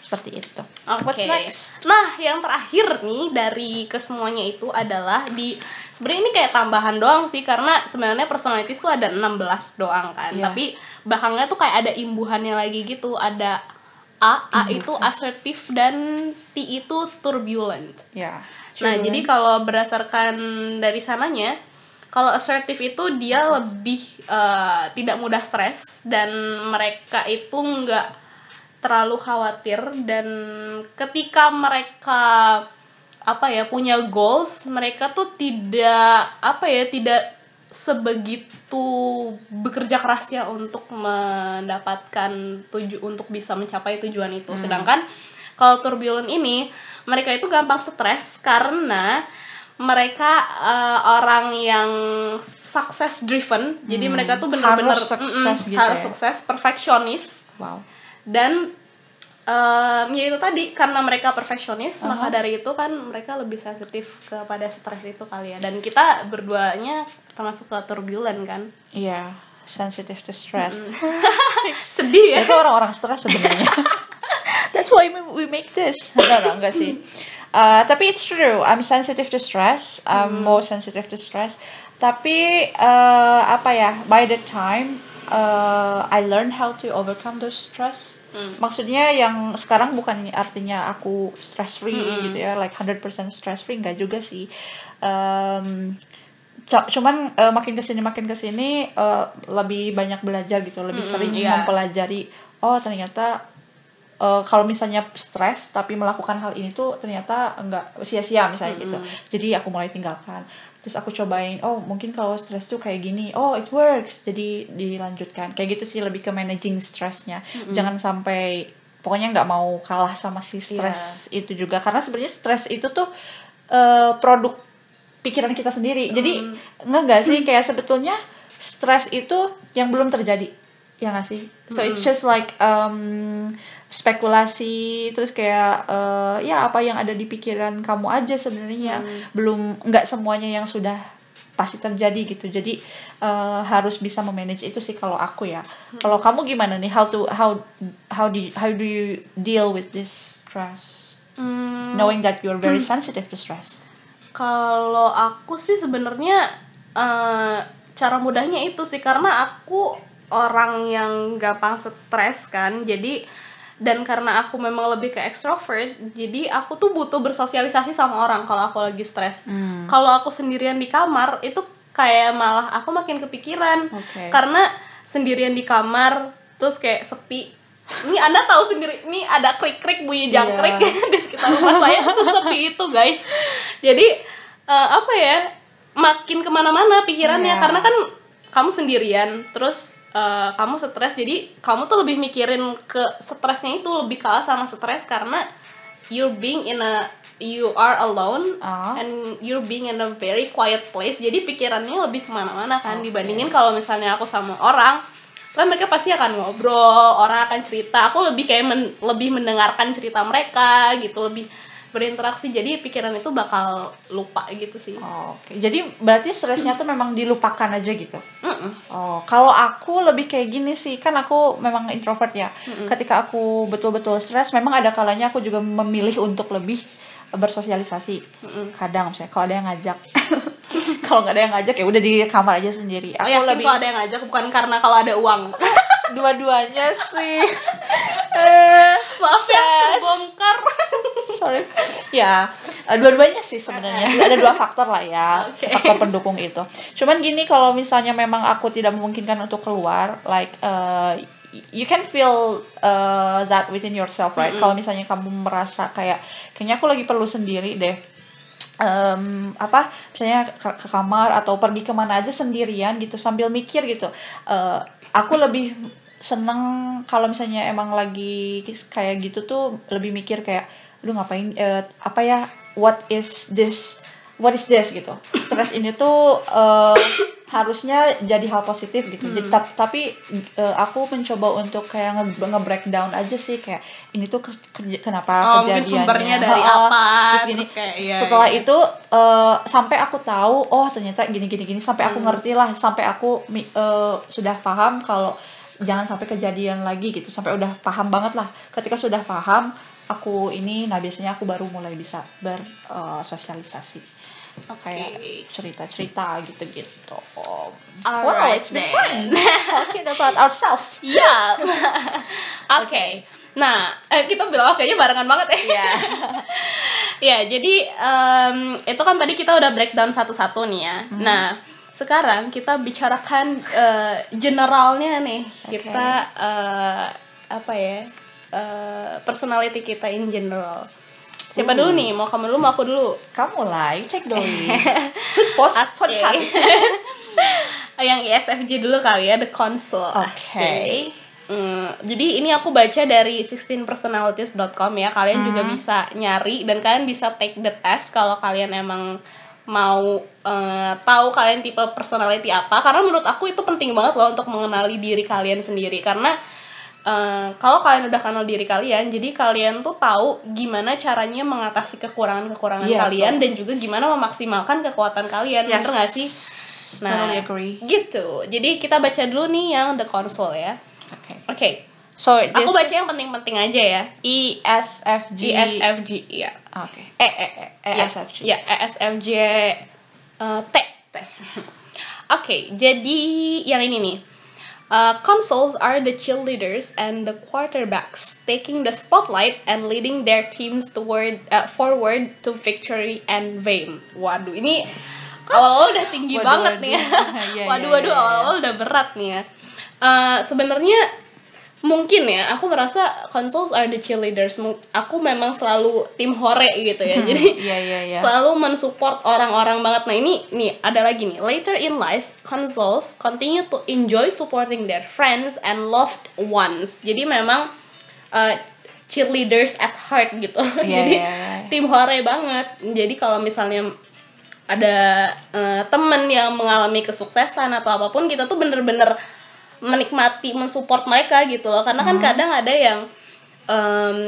Seperti itu. Okay. What's next? Nah, yang terakhir nih dari kesemuanya itu adalah di sebenarnya ini kayak tambahan doang sih, karena sebenarnya personalities tuh ada enam belas doang kan. Yeah. Tapi belakangnya tuh kayak ada imbuhannya lagi gitu. Ada A, A itu assertive dan T itu turbulent. Ya. Yeah. Nah, jadi kalau berdasarkan dari sananya, kalau assertive itu dia mm-hmm. lebih uh, tidak mudah stres, dan mereka itu nggak terlalu khawatir, dan ketika mereka apa ya punya goals, mereka tuh tidak apa ya tidak sebegitu bekerja keras ya untuk mendapatkan tuju untuk bisa mencapai tujuan itu. Hmm. Sedangkan kalau turbulent ini mereka itu gampang stres karena mereka uh, orang yang success driven. Hmm. Jadi mereka tuh benar-benar harus sukses, gitu harus ya? sukses perfeksionis. Wow. Dan Um, ya itu tadi, karena mereka perfeksionis, uh-huh. maka dari itu kan mereka lebih sensitif kepada stres itu kali ya. Dan kita berduanya termasuk ke turbulent kan. Iya, yeah, sensitive to stress. Mm-hmm. Sedih ya. Itu orang-orang stres sebenarnya. That's why we make this. Enggak, no, no, enggak sih. Uh, tapi it's true, I'm sensitive to stress. I'm hmm. more sensitive to stress. Tapi uh, apa ya, by the time Uh, I learn how to overcome those stress. Mm. Maksudnya yang sekarang bukan artinya aku stress free mm. gitu ya, like one hundred percent stress free, enggak juga sih. Um, c- cuman uh, makin kesini makin kesini uh, lebih banyak belajar gitu, lebih mm-hmm, sering yeah. mempelajari. Oh ternyata uh, kalau misalnya stress tapi melakukan hal ini tuh ternyata enggak sia-sia misalnya mm-hmm. gitu. Jadi aku mulai tinggalkan. Terus aku cobain, oh mungkin kalau stress tuh kayak gini, oh it works, jadi dilanjutkan. Kayak gitu sih, lebih ke managing stressnya. Mm-hmm. Jangan sampai, pokoknya nggak mau kalah sama si stress yeah. itu juga. Karena sebenarnya stress itu tuh uh, produk pikiran kita sendiri. Mm. Jadi nggak nggak sih, kayak sebetulnya stress itu yang belum terjadi, ya nggak sih? So mm-hmm. it's just like um, spekulasi, terus kayak uh, ya apa yang ada di pikiran kamu aja sebenarnya, hmm. belum, nggak semuanya yang sudah pasti terjadi gitu. Jadi uh, harus bisa memanage itu sih kalau aku ya. Hmm. Kalau kamu gimana nih, how to how how do how do you deal with this stress, hmm. knowing that you're very hmm. sensitive to stress? Kalau aku sih sebenarnya uh, cara mudahnya itu sih, karena aku orang yang gampang stres kan, jadi dan karena aku memang lebih ke extrovert, jadi aku tuh butuh bersosialisasi sama orang kalau aku lagi stres. Hmm. Kalau aku sendirian di kamar itu kayak malah aku makin kepikiran. Okay. Karena sendirian di kamar terus kayak sepi. Ini Anda tahu sendiri, ini ada krik-krik bunyi jangkrik yeah. di sekitar rumah saya, sesepi itu guys. Jadi uh, apa ya, makin kemana-mana pikirannya yeah. karena kan kamu sendirian, terus uh, kamu stres, jadi kamu tuh lebih mikirin ke stresnya itu, lebih kalah sama stres karena you're being in a you are alone uh. and you're being in a very quiet place, jadi pikirannya lebih kemana-mana kan, okay. dibandingin kalau misalnya aku sama orang, kan mereka pasti akan ngobrol, orang akan cerita, aku lebih kayak men, lebih mendengarkan cerita mereka gitu, lebih berinteraksi, jadi pikiran itu bakal lupa gitu sih. Oh, oke. Okay. Jadi berarti stresnya tuh memang dilupakan aja gitu. Mm-mm. Oh, kalau aku lebih kayak gini sih, kan aku memang introvert ya. Mm-mm. Ketika aku betul-betul stres, memang ada kalanya aku juga memilih untuk lebih bersosialisasi. Mm-mm. Kadang misalnya kalau ada yang ngajak. Kalau nggak ada yang ngajak ya udah di kamar aja sendiri. Aku oh, lebih kalau ada yang ngajak bukan karena kalau ada uang. Dua-duanya sih. Eh, maaf ya, terbongkar. Sorry. Ya, dua-duanya sih sebenarnya. Ada dua faktor lah ya, okay. faktor pendukung itu. Cuman gini, kalau misalnya memang aku tidak memungkinkan untuk keluar, like uh, you can feel uh, that within yourself, right? Mm-hmm. Kalau misalnya kamu merasa kayak kayaknya aku lagi perlu sendiri deh. Um, apa misalnya ke-, ke kamar atau pergi kemana aja sendirian gitu sambil mikir gitu. Uh, aku lebih seneng kalau misalnya emang lagi kayak gitu tuh lebih mikir kayak aduh ngapain uh, apa ya what is this what is this gitu. Stres ini tuh uh, harusnya jadi hal positif gitu. Hmm. Jadi, t- tapi uh, aku mencoba untuk kayak nge- nge-breakdown aja sih kayak ini tuh ke- ke- kenapa oh, kejadiannya sumbernya dari uh, apa terus gini terus kayak, iya, setelah iya. itu uh, sampai aku tahu oh ternyata gini gini gini sampai aku hmm. ngerti lah sampai aku uh, sudah paham kalau jangan sampai kejadian lagi gitu sampai udah paham banget lah ketika sudah paham aku ini nah biasanya aku baru mulai bisa bersosialisasi. Uh, Okay. Kayak cerita-cerita gitu-gitu. Um, wow, it's been fun talking about ourselves. Yeah. Oke. Okay. Nah, kita bilang kayaknya barengan banget ya. Yeah. Ya, yeah, jadi um, itu kan tadi kita udah breakdown satu-satu nih ya. Mm-hmm. Nah, sekarang kita bicarakan uh, generalnya nih. Okay. Kita uh, apa ya? Uh, personality kita in general. Siapa dulu nih? Mau kamu dulu, mau aku dulu? Kamu mulai, cek dong. Who's post podcast? Yang I S F J dulu kali ya, The Council. Oke. Okay. Hmm, jadi ini aku baca dari sixteen personalities dot com ya. Kalian hmm. juga bisa nyari dan kalian bisa take the test kalau kalian emang mau uh, tahu kalian tipe personality apa. Karena menurut aku itu penting banget loh untuk mengenali diri kalian sendiri. Karena Uh, kalau kalian udah kenal diri kalian, jadi kalian tuh tahu gimana caranya mengatasi kekurangan-kekurangan yeah, kalian betul. Dan juga gimana memaksimalkan kekuatan kalian, yes. Bener gak sih? Nah, totally agree. Gitu. Jadi kita baca dulu nih yang The Console ya. Oke. Okay. Oke. Okay. So, aku baca yang penting-penting aja ya. E S F J. E S F J, ya. Oke. E E E E S F J. Ya, E S F J T T. Oke, jadi yang ini nih. Uh, consoles are the cheerleaders and the quarterbacks, taking the spotlight and leading their teams toward uh, forward to victory and fame. Waduh, ini awal-awal udah tinggi waduh, banget waduh. nih ya. yeah, waduh, yeah, waduh, yeah, awal-awal yeah. udah berat nih ya. Uh, sebenarnya mungkin ya, aku merasa consoles are the cheerleaders. Aku memang selalu tim hore gitu ya. Jadi yeah, yeah, yeah. selalu mensupport orang-orang banget. Nah ini nih ada lagi nih. Later in life, consoles continue to enjoy supporting their friends and loved ones. Jadi memang uh, cheerleaders at heart gitu. Yeah, Jadi yeah, yeah. tim hore banget. Jadi kalau misalnya ada uh, teman yang mengalami kesuksesan atau apapun, kita tuh bener-bener menikmati, mensupport mereka gitu loh. Karena kan hmm. kadang ada yang um,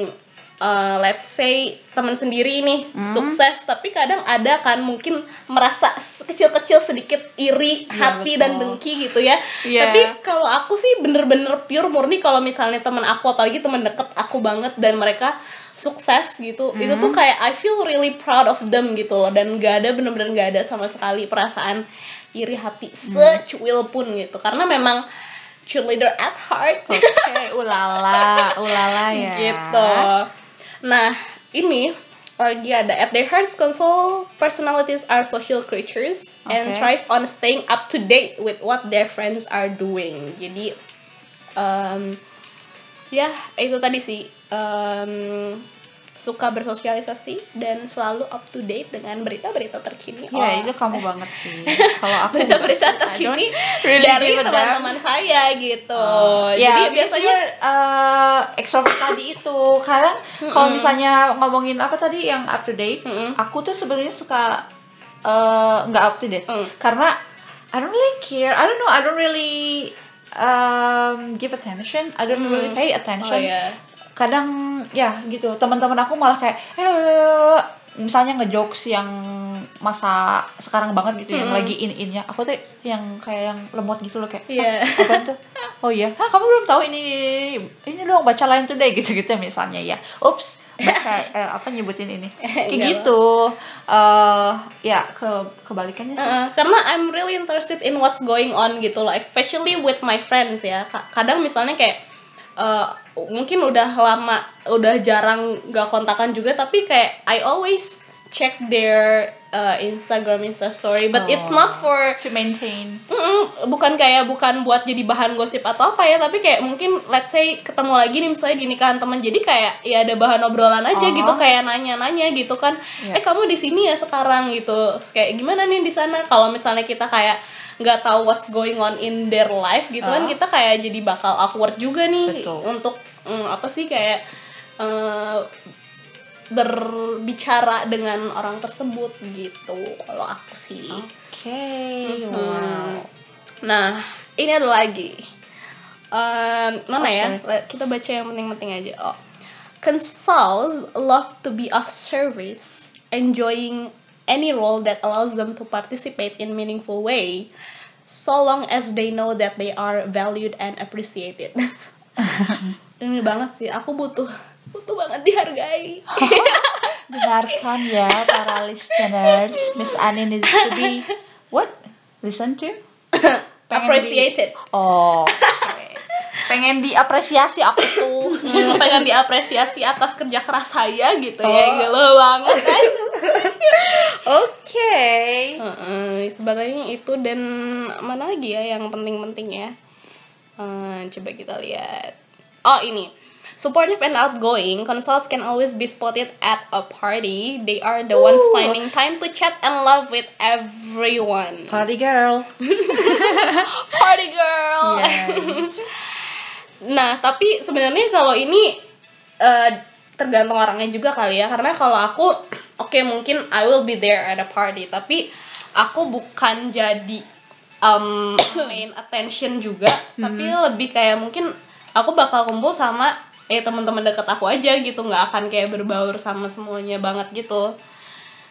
uh, let's say teman sendiri nih hmm. sukses, tapi kadang ada kan mungkin merasa kecil-kecil sedikit iri, ya, hati betul. dan dengki gitu ya. yeah. Tapi kalau aku sih bener-bener pure murni kalau misalnya teman aku, apalagi teman deket aku banget dan mereka sukses gitu, hmm. itu tuh kayak I feel really proud of them gitu loh. Dan gak ada, bener-bener gak ada sama sekali perasaan iri hati secuil pun gitu. Karena memang cheerleader at heart. Oke, okay, ulala, ulala ya. Gitu. Nah, ini lagi ada at their hearts, console personalities are social creatures okay. and thrive on staying up to date with what their friends are doing. Jadi, um, ya itu tadi sih, um, suka bersosialisasi dan selalu up to date dengan berita-berita terkini. Iya, yeah, oh. itu kamu banget sih. Kalau aku berita-berita terkini really dari teman-teman saya gitu. Uh, yeah, Jadi biasanya uh, extrovert tadi itu. Kadang mm-hmm. kalau misalnya ngomongin apa tadi yang up to date, mm-hmm. aku tuh sebenarnya suka uh, nggak up to date mm. karena I don't really care. I don't know. I don't really um, give attention. I don't mm. really pay attention. Oh, yeah. Kadang ya gitu, teman-teman aku malah kayak eh misalnya ngejokes yang masa sekarang banget gitu, hmm. yang lagi in-innya, aku tuh yang kayak yang lemot gitu loh, kayak yeah. ah, apaan tuh, oh iya, ah kamu belum tahu ini ini dong, baca lain tuh deh gitu-gitu misalnya ya, ups baca eh, apa nyebutin ini kayak gitu. Uh, ya ke kebalikannya sih, uh, karena I'm really interested in what's going on gitu loh, especially with my friends ya. Kadang misalnya kayak Uh, mungkin udah lama, udah jarang gak kontakan juga, tapi kayak I always check their uh, Instagram, Insta story, but oh, it's not for to maintain. Mm-mm, bukan kayak bukan buat jadi bahan gosip atau apa ya, tapi kayak mungkin let's say ketemu lagi nih misalnya di nikahan teman, jadi kayak ya ada bahan obrolan aja uh-huh. gitu, kayak nanya-nanya gitu kan. Yeah. Eh kamu di sini ya sekarang gitu, kayak gimana nih di sana? Kalau misalnya kita kayak nggak tahu what's going on in their life gitu uh. kan, kita kayak jadi bakal awkward juga nih. Betul. Untuk mm, apa sih kayak uh, berbicara dengan orang tersebut gitu kalau aku sih. Oke. Okay. Hmm. Wow. Nah ini ada lagi um, mana oh, ya sorry. Kita baca yang penting-penting aja. Oh, consoles love to be of service, enjoying any role that allows them to participate in meaningful way, so long as they know that they are valued and appreciated. Ini banget sih, aku butuh butuh banget dihargai. Dengarkan ya para listeners, Miss Ani needs to be what? Listen to? Appreciated. Di... Oh. Okay. Pengen diapresiasi aku tuh. Hmm, pengen diapresiasi atas kerja keras saya gitu oh. ya, gelo banget kan. Oke. Okay. Uh-uh, sebenarnya itu dan mana lagi ya yang penting-penting ya. Uh, coba kita lihat. Oh ini. Supportive and outgoing, consoles can always be spotted at a party. They are the Ooh. ones finding time to chat and love with everyone. Party girl. Party girl. Yes. Nah, tapi sebenarnya kalau ini uh, tergantung orangnya juga kali ya. Karena kalau aku oke okay, mungkin I will be there at a party, tapi aku bukan jadi um, main attention juga, hmm. tapi lebih kayak mungkin aku bakal kumpul sama eh teman-teman deket aku aja gitu, nggak akan kayak berbaur sama semuanya banget gitu.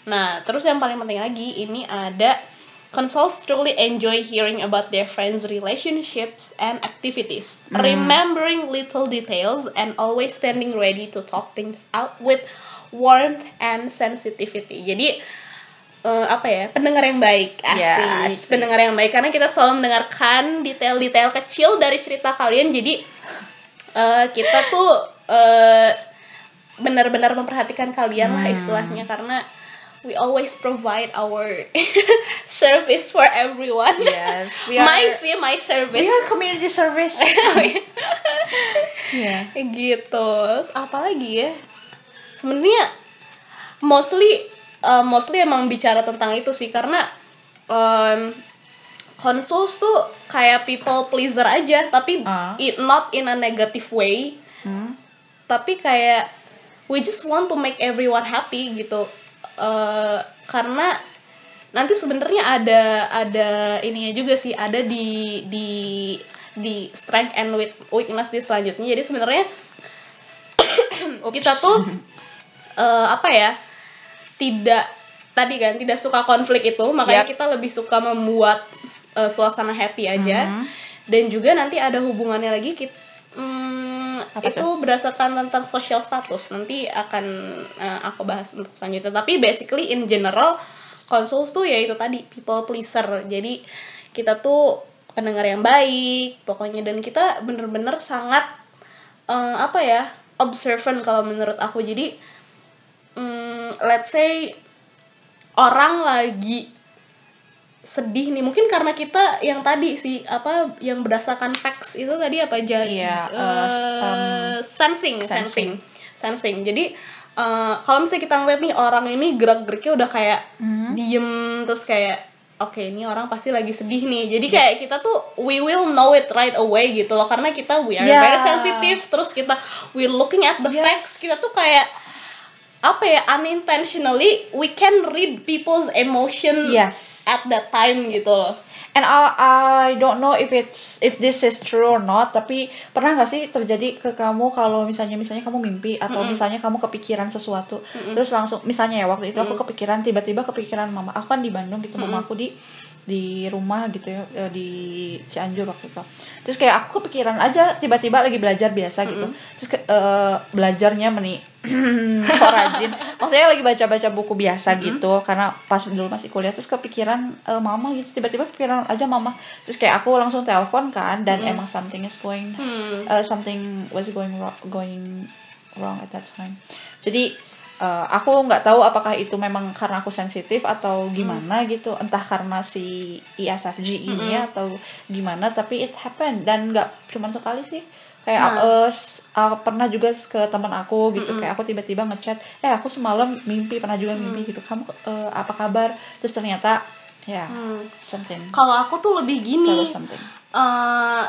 Nah, terus yang paling penting lagi ini ada consoles truly enjoy hearing about their friends' relationships and activities, hmm. remembering little details and always standing ready to talk things out with warmth and sensitivity. Jadi uh, apa ya, pendengar yang baik, asik. Yeah, asik. Pendengar yang baik, karena kita selalu mendengarkan detail-detail kecil dari cerita kalian. Jadi uh, kita tuh uh, benar-benar memperhatikan kalian lah istilahnya, karena we always provide our service for everyone. Yes, we are. My fee, my service. We are community service. Yeah. Gitu. Apalagi ya? Sebenarnya mostly uh, mostly emang bicara tentang itu sih, karena um, consuls tuh kayak people pleaser aja, tapi uh. it not in a negative way. Hmm. Tapi kayak we just want to make everyone happy gitu. Uh, karena nanti sebenarnya ada ada ininya juga sih, ada di di di strength and weakness di selanjutnya. Jadi sebenarnya kita tuh uh, apa ya, tidak tadi kan tidak suka konflik itu, makanya yep. kita lebih suka membuat uh, suasana happy aja. Mm-hmm. Dan juga nanti ada hubungannya lagi kita, Apa itu tuh? berdasarkan tentang social status, nanti akan uh, aku bahas untuk selanjutnya. Tapi basically in general consuls tuh ya itu tadi, people pleaser. Jadi kita tuh pendengar yang baik pokoknya, dan kita bener-bener sangat uh, apa ya, observant kalau menurut aku. Jadi um, let's say orang lagi sedih nih, mungkin karena kita yang tadi sih apa yang berdasarkan facts itu tadi apa aja, yeah, uh, um, sensing, sensing, sensing. Jadi uh, kalau misalnya kita ngeliat nih orang ini gerak-geriknya udah kayak mm-hmm. diem, terus kayak oke okay, ini orang pasti lagi sedih nih. Jadi kayak kita tuh we will know it right away gitu loh, karena kita we are yeah. very sensitive. Terus kita we looking at the yes. facts, kita tuh kayak apa ya, unintentionally we can read people's emotion yes. at that time gitu loh. And I, I don't know if it's if this is true or not, tapi pernah nggak sih terjadi ke kamu kalau misalnya misalnya kamu mimpi atau mm-mm. misalnya kamu kepikiran sesuatu, mm-mm. terus langsung misalnya ya waktu itu mm-mm. aku kepikiran, tiba-tiba kepikiran mama aku, kan di Bandung gitu, mama aku di di rumah gitu ya, di Cianjur waktu itu. Terus kayak aku kepikiran aja tiba-tiba lagi belajar biasa gitu, mm-mm. terus ke, uh, belajarnya meni so rajin, maksudnya lagi baca-baca buku biasa gitu, mm-hmm. karena pas dulu masih kuliah. Terus kepikiran uh, mama gitu, tiba-tiba kepikiran aja mama. Terus kayak aku langsung telepon kan, dan mm-hmm. emang something is going mm-hmm. uh, something was going wrong, going wrong at that time. Jadi uh, aku nggak tahu apakah itu memang karena aku sensitif atau gimana mm-hmm. gitu, entah karena si I S F J ini mm-hmm. atau gimana, tapi it happened. Dan nggak cuma sekali sih, kayak nah. uh, uh, pernah juga ke teman aku gitu, mm-mm. kayak aku tiba-tiba ngechat, eh aku semalam mimpi, pernah juga mimpi mm. gitu, kamu uh, apa kabar, terus ternyata ya yeah, mm. something. Kalau aku tuh lebih gini, uh,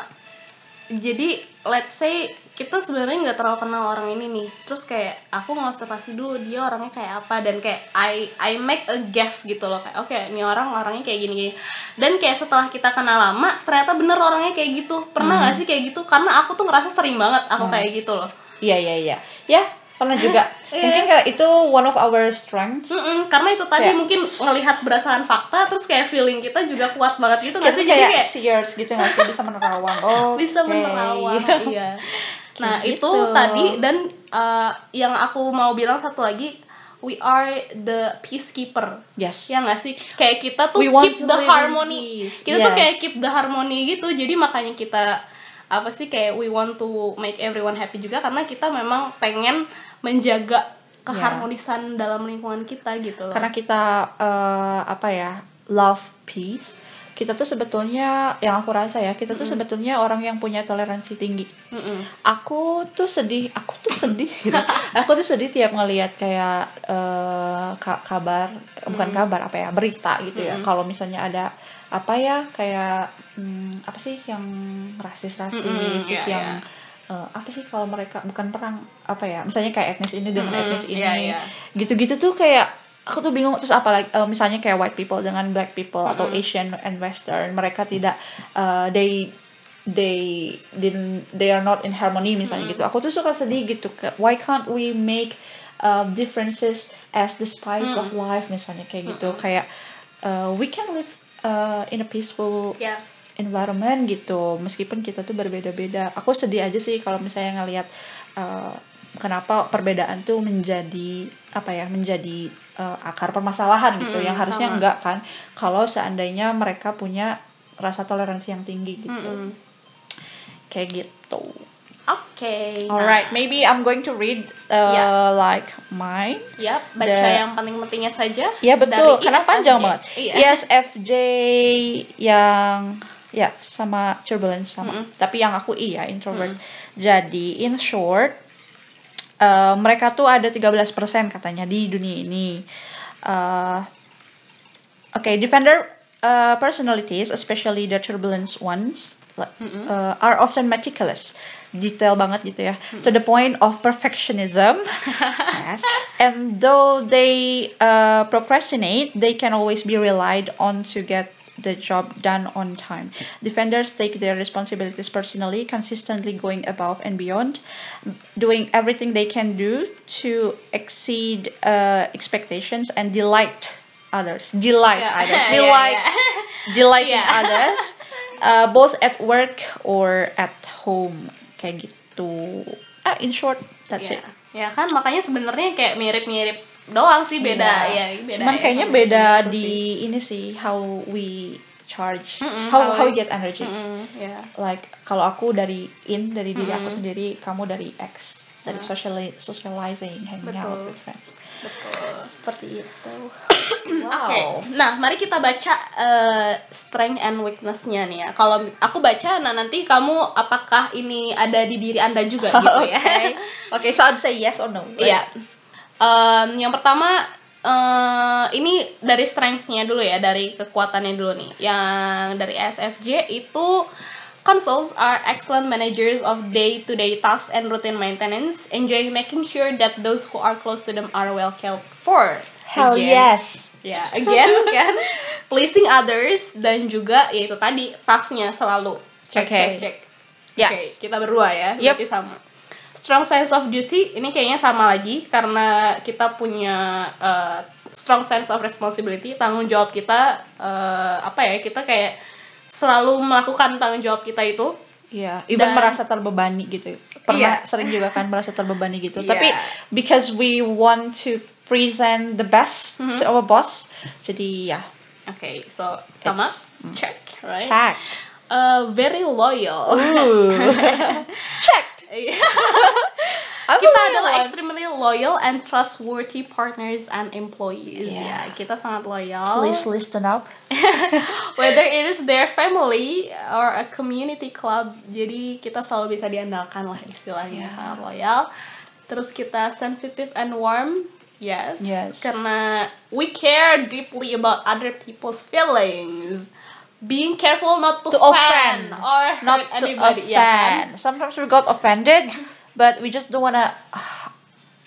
jadi let's say kita sebenarnya nggak terlalu kenal orang ini nih, terus kayak aku ngobservasi dulu dia orangnya kayak apa, dan kayak I I make a guess gitu loh, kayak oke okay, ini orang orangnya kayak gini-gini. Dan kayak setelah kita kenal lama, ternyata bener orangnya kayak gitu. Pernah hmm. nggak sih kayak gitu? Karena aku tuh ngerasa sering banget aku hmm. kayak gitu loh. Iya iya iya. Ya pernah juga. Yeah. Mungkin karena itu one of our strengths. Mm-mm, karena itu tadi kayak, mungkin ngelihat berdasarkan fakta, terus kayak feeling kita juga kuat banget gitu nggak sih? Jadi kayak seers gitu nggak sih, bisa menerawang. Oh, bisa okay. menerawang. Iya. Nah gitu. Itu tadi, dan uh, yang aku mau bilang satu lagi, we are the peacekeeper. Yes. Ya nggak sih? Kayak kita tuh we keep the harmony. Peace. Kita yes. tuh kayak keep the harmony gitu. Jadi makanya kita apa sih, kayak we want to make everyone happy juga, karena kita memang pengen menjaga keharmonisan yeah. dalam lingkungan kita gitu loh. Karena kita uh, apa ya, love peace. Kita tuh sebetulnya, yang aku rasa ya, kita tuh mm-hmm. sebetulnya orang yang punya toleransi tinggi. Mm-hmm. Aku tuh sedih, aku tuh sedih gitu. Aku tuh sedih tiap ngelihat kayak uh, kabar, mm-hmm. bukan kabar, apa ya, berita gitu ya. Mm-hmm. Kalau misalnya ada apa ya, kayak hmm, apa sih yang rasis-rasis, mm-hmm. yeah, yang yeah. Uh, apa sih kalau mereka, bukan perang, apa ya, misalnya kayak etnis ini dengan mm-hmm. etnis ini, yeah, yeah. gitu-gitu tuh kayak aku tuh bingung. Terus apalagi uh, misalnya kayak white people dengan black people, mm-hmm. atau Asian and Western, mereka tidak uh, they they didn't they are not in harmony misalnya, mm-hmm. gitu. Aku tuh suka sedih gitu. Why can't we make uh, differences as the spice mm-hmm. of life misalnya kayak gitu. Mm-hmm. Kayak uh, we can live uh, in a peaceful yeah. environment gitu. Meskipun kita tuh berbeda-beda. Aku sedih aja sih kalau misalnya ngelihat uh, kenapa perbedaan tuh menjadi apa ya, menjadi uh, akar permasalahan gitu, hmm, yang harusnya sama. Enggak kan, kalau seandainya mereka punya rasa toleransi yang tinggi gitu, hmm. kayak gitu. Okay. Alright, nah. Maybe I'm going to read uh, yeah. like mine. Yap, baca the... yang penting-pentingnya saja. Ya yeah, betul, karena panjang banget. Yeah. E S F J yang ya yeah, sama turbulence sama, mm-hmm. tapi yang aku I ya introvert. Mm-hmm. Jadi in short, uh, mereka tuh ada tiga belas persen katanya di dunia ini. Uh, Oke, okay, defender uh, personalities, especially the turbulence ones, mm-hmm. uh, are often meticulous, detail banget gitu ya, mm-hmm. to the point of perfectionism. Yes. And though they uh, procrastinate, they can always be relied on to get the job done on time. Defenders take their responsibilities personally, consistently going above and beyond, doing everything they can do to exceed uh, expectations and delight others. Delight yeah. others. Delight, yeah, yeah. delight in yeah. others, uh, both at work or at home. Kayak gitu. Ah, in short, that's yeah. it. Ya kan, makanya sebenarnya kayak mirip-mirip doang sih, beda yeah. ya beda. Cuman kayaknya beda di sih. Ini sih how we charge, mm-mm, how how we get energy. Yeah. Like kalau aku dari in dari diri mm-mm. aku sendiri, kamu dari ex, dari yeah. sociali- socializing, hanging betul. Out with friends. Betul. Seperti itu. Wow. Okay. Nah, mari kita baca uh, strength and weakness-nya nih ya. Kalau aku baca, nah nanti kamu apakah ini ada di diri Anda juga gitu ya. Oke. Okay, so I'd say yes or no. Iya. Right? Yeah. Um, yang pertama uh, ini dari strength-nya dulu ya, dari kekuatannya dulu nih. Yang dari E S F J itu consuls are excellent managers of day-to-day tasks and routine maintenance, enjoying making sure that those who are close to them are well cared for. Hell again. Yes. Ya, yeah, again kan pleasing others dan juga ya itu tadi task-nya selalu cek okay. cek cek. Yes. Oke, okay, kita berdua ya, yep. berarti sama. Strong sense of duty, ini kayaknya sama lagi karena kita punya uh, strong sense of responsibility, tanggung jawab kita uh, apa ya, kita kayak selalu melakukan tanggung jawab kita itu. Iya, yeah, even dan, merasa terbebani gitu. Pernah yeah. sering juga kan merasa terbebani gitu. Yeah. Tapi because we want to present the best mm-hmm. to our boss, jadi ya. Yeah. Oke, okay, so sama, mm. check, right? Check. Uh, very loyal. Check. Kita adalah extremely loyal and trustworthy partners and employees. Yeah. Ya, kita sangat loyal. Please listen up. Whether it is their family or a community club, jadi kita selalu bisa diandalkan lah istilahnya, yeah. sangat loyal. Terus kita sensitive and warm. Yes, yes. Karena we care deeply about other people's feelings. Being careful not to, to offend, offend or hurt not anybody. To offend. Yeah. Sometimes we got offended, but we just don't wanna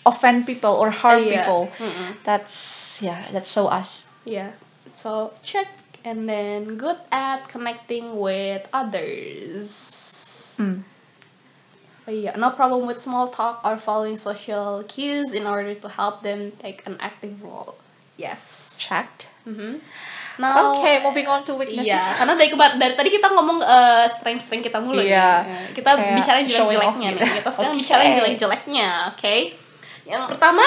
offend people or harm uh, yeah. people. Mm-mm. That's yeah, that's so us. Yeah. So check, and then good at connecting with others. Mm. Uh, yeah, no problem with small talk or following social cues in order to help them take an active role. Yes. Checked. Mm-hmm. Now, okay, moving on to weaknesses. Iya, yeah, karena dari, keba- dari tadi kita ngomong uh, strength-strength kita mulu yeah, ya. Kita bicara jelek-jeleknya nih. Kita sekarang bicara jelek-jeleknya, oke? Okay? Yang pertama,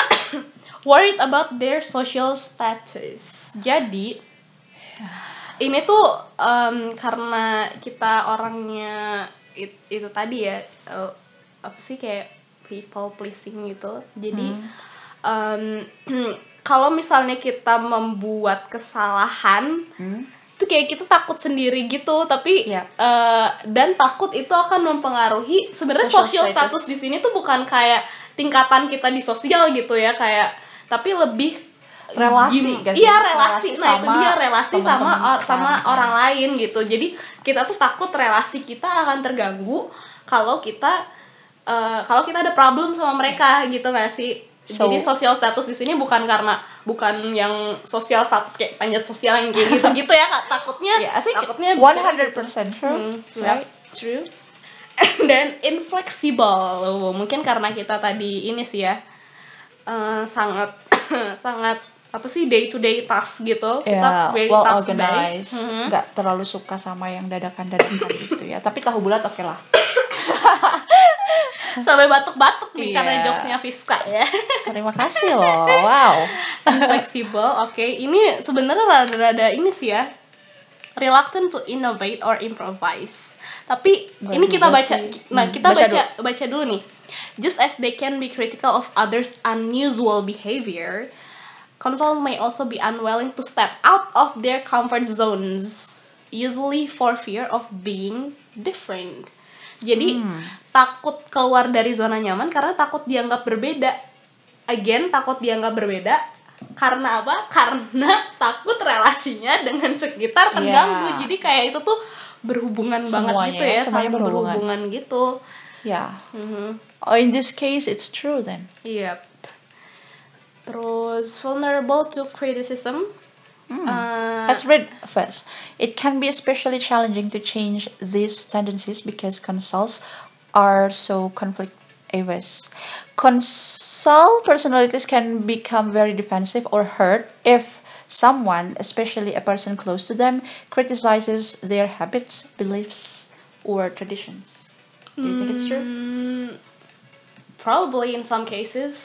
worried about their social status. Jadi, ini tuh um, karena kita orangnya it, itu tadi ya, uh, apa sih kayak people pleasing gitu. Jadi, hmm. um, kalau misalnya kita membuat kesalahan, hmm? tuh kayak kita takut sendiri gitu, tapi yeah. uh, dan takut itu akan mempengaruhi sebenarnya social, social status, status di sini tuh bukan kayak tingkatan kita di sosial gitu ya, kayak tapi lebih relasi, gim- iya relasi, relasi nah itu dia relasi sama or, sama orang lain gitu. Jadi kita tuh takut relasi kita akan terganggu kalau kita uh, kalau kita ada problem sama mereka gitu nggak sih? So, jadi social status di sini bukan karena bukan yang social status kayak panjat sosial yang kayak gitu gitu ya, takutnya yeah, takutnya one hundred percent true, hmm, right? true, and then inflexible. Mungkin karena kita tadi ini sih ya, uh, sangat sangat apa sih day to day task gitu, yeah, kita very well task organized, mm-hmm. Gak terlalu suka sama yang dadakan-dadakan gitu ya. Tapi tahu bulat oke okay lah. Sampai batuk-batuk nih, yeah. Karena jokesnya Fiska ya. Terima kasih loh, wow. Flexible, oke. Okay. Ini sebenarnya rada-rada ini sih ya, reluctant to innovate or improvise. Tapi Gak ini kita baca, sih. nah kita baca baca dulu. baca dulu nih. Just as they can be critical of others' unusual behavior, control may also be unwilling to step out of their comfort zones, usually for fear of being different. Jadi hmm. takut keluar dari zona nyaman karena takut dianggap berbeda. Again, takut dianggap berbeda karena apa? Karena takut relasinya dengan sekitar terganggu. Yeah. Jadi kayak itu tuh berhubungan semuanya, banget gitu ya, saling berhubungan. berhubungan gitu. Ya. Yeah. Mm-hmm. Oh, in this case it's true then. Yep. Terus vulnerable to criticism. Mm. Uh, Let's read first. It can be especially challenging to change these tendencies because consults are so conflict-averse. Consult personalities can become very defensive or hurt if someone, especially a person close to them, criticizes their habits, beliefs, or traditions. Do you mm, think it's true? Probably in some cases.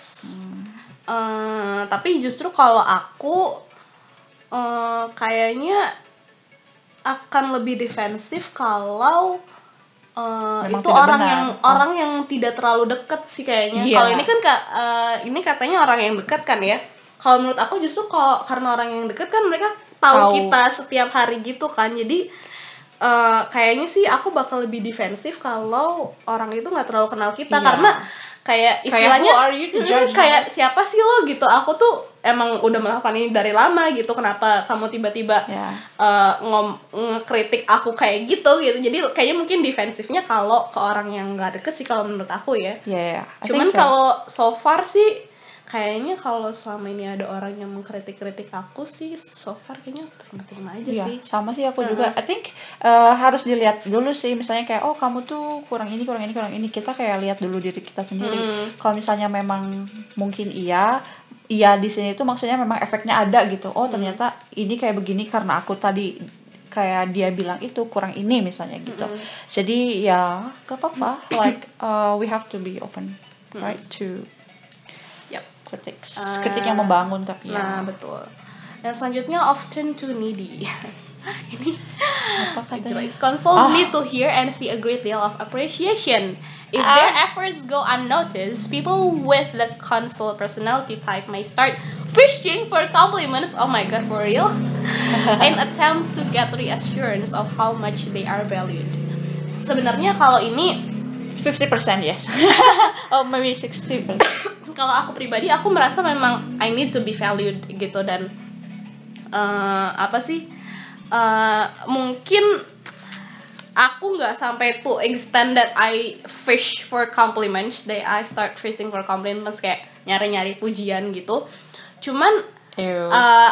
Mm. Uh, tapi justru kalau aku... Uh, kayaknya akan lebih defensif kalau uh, itu orang benar. yang oh. orang yang tidak terlalu dekat sih kayaknya. Yeah. Kalau ini kan uh, ini katanya orang yang dekat kan ya. Kalau menurut aku justru kalau karena orang yang dekat kan mereka tahu, tahu kita setiap hari gitu kan. Jadi uh, kayaknya sih aku bakal lebih defensif kalau orang itu nggak terlalu kenal kita, yeah. Karena kayak istilahnya kayak, kayak siapa sih lo gitu, aku tuh emang udah melakukan ini dari lama gitu, kenapa kamu tiba-tiba yeah. uh, ngom ngekritik aku kayak gitu gitu. Jadi kayaknya mungkin defensifnya kalau ke orang yang nggak deket sih kalau menurut aku ya, yeah, yeah. Cuman so. kalau so far sih kayaknya kalau selama ini ada orang yang mengkritik-kritik aku sih so far kayaknya aku terima-terima aja yeah, sih. Sama sih aku uh-huh. juga. I think uh, harus dilihat dulu sih, misalnya kayak oh kamu tuh kurang ini, kurang ini, kurang ini. Kita kayak lihat dulu diri kita sendiri. Hmm. Kalau misalnya memang mungkin iya, iya di sini itu maksudnya memang efeknya ada gitu. Oh ternyata hmm. ini kayak begini karena aku tadi kayak dia bilang itu kurang ini misalnya gitu. Hmm. Jadi ya gak apa-apa. Like uh, we have to be open, hmm. right to kritik, kritik yang membangun tapi nah, ya. Betul. Dan selanjutnya often too needy. Ini apa katanya? Consoles oh. need to hear and see a great deal of appreciation. If uh. their efforts go unnoticed, people with the console personality type may start fishing for compliments. Oh my god, for real? In attempt to get reassurance of how much they are valued. Sebenarnya kalau ini fifty percent yes. Oh maybe sixty percent. Kalau aku pribadi, aku merasa memang I need to be valued gitu. Dan uh, apa sih uh, mungkin aku nggak sampai to extent that I fish for compliments, that I start fishing for compliments kayak nyari-nyari pujian gitu. Cuman uh,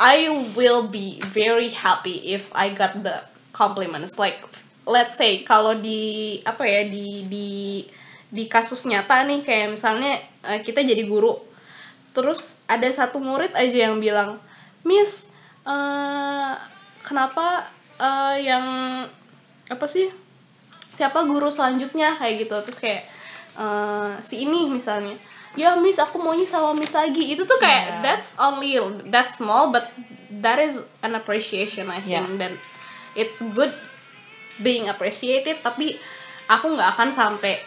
I will be very happy if I got the compliments. Like let's say kalau di apa ya di di di kasus nyata nih, kayak misalnya uh, kita jadi guru, terus ada satu murid aja yang bilang, Miss, uh, kenapa uh, yang apa sih, siapa guru selanjutnya kayak gitu, terus kayak uh, si ini misalnya, ya Miss aku maunya sama Miss lagi. Itu tuh kayak yeah. that's only that's small but that is an appreciation I think, yeah. Dan it's good being appreciated, tapi aku nggak akan sampai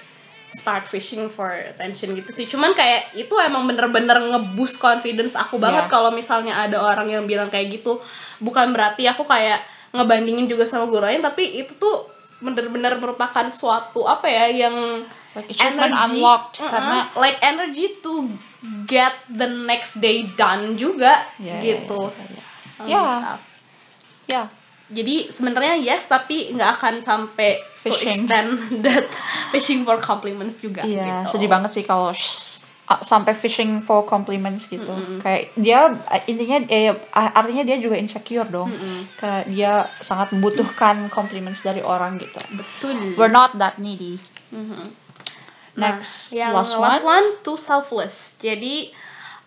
start fishing for attention gitu sih. Cuman kayak itu emang bener-bener ngeboost confidence aku banget, yeah. Kalau misalnya ada orang yang bilang kayak gitu, bukan berarti aku kayak ngebandingin juga sama guru lain, tapi itu tuh bener-bener merupakan suatu apa ya yang like energy unlocked, uh-uh, karena like energy to get the next day done juga, yeah, gitu ya, yeah, ya yeah. um, yeah. Jadi sebenarnya yes, tapi nggak akan sampai fishing. To extend that fishing for compliments juga. Iya, gitu. Sedih banget sih kalau sampai fishing for compliments gitu. Mm-hmm. Kayak dia intinya eh, artinya dia juga insecure dong. Mm-hmm. Karena dia sangat membutuhkan compliments dari orang gitu. Betul. We're not that needy. Mm-hmm. Next, nah, last, yang, one. last one too selfless. Jadi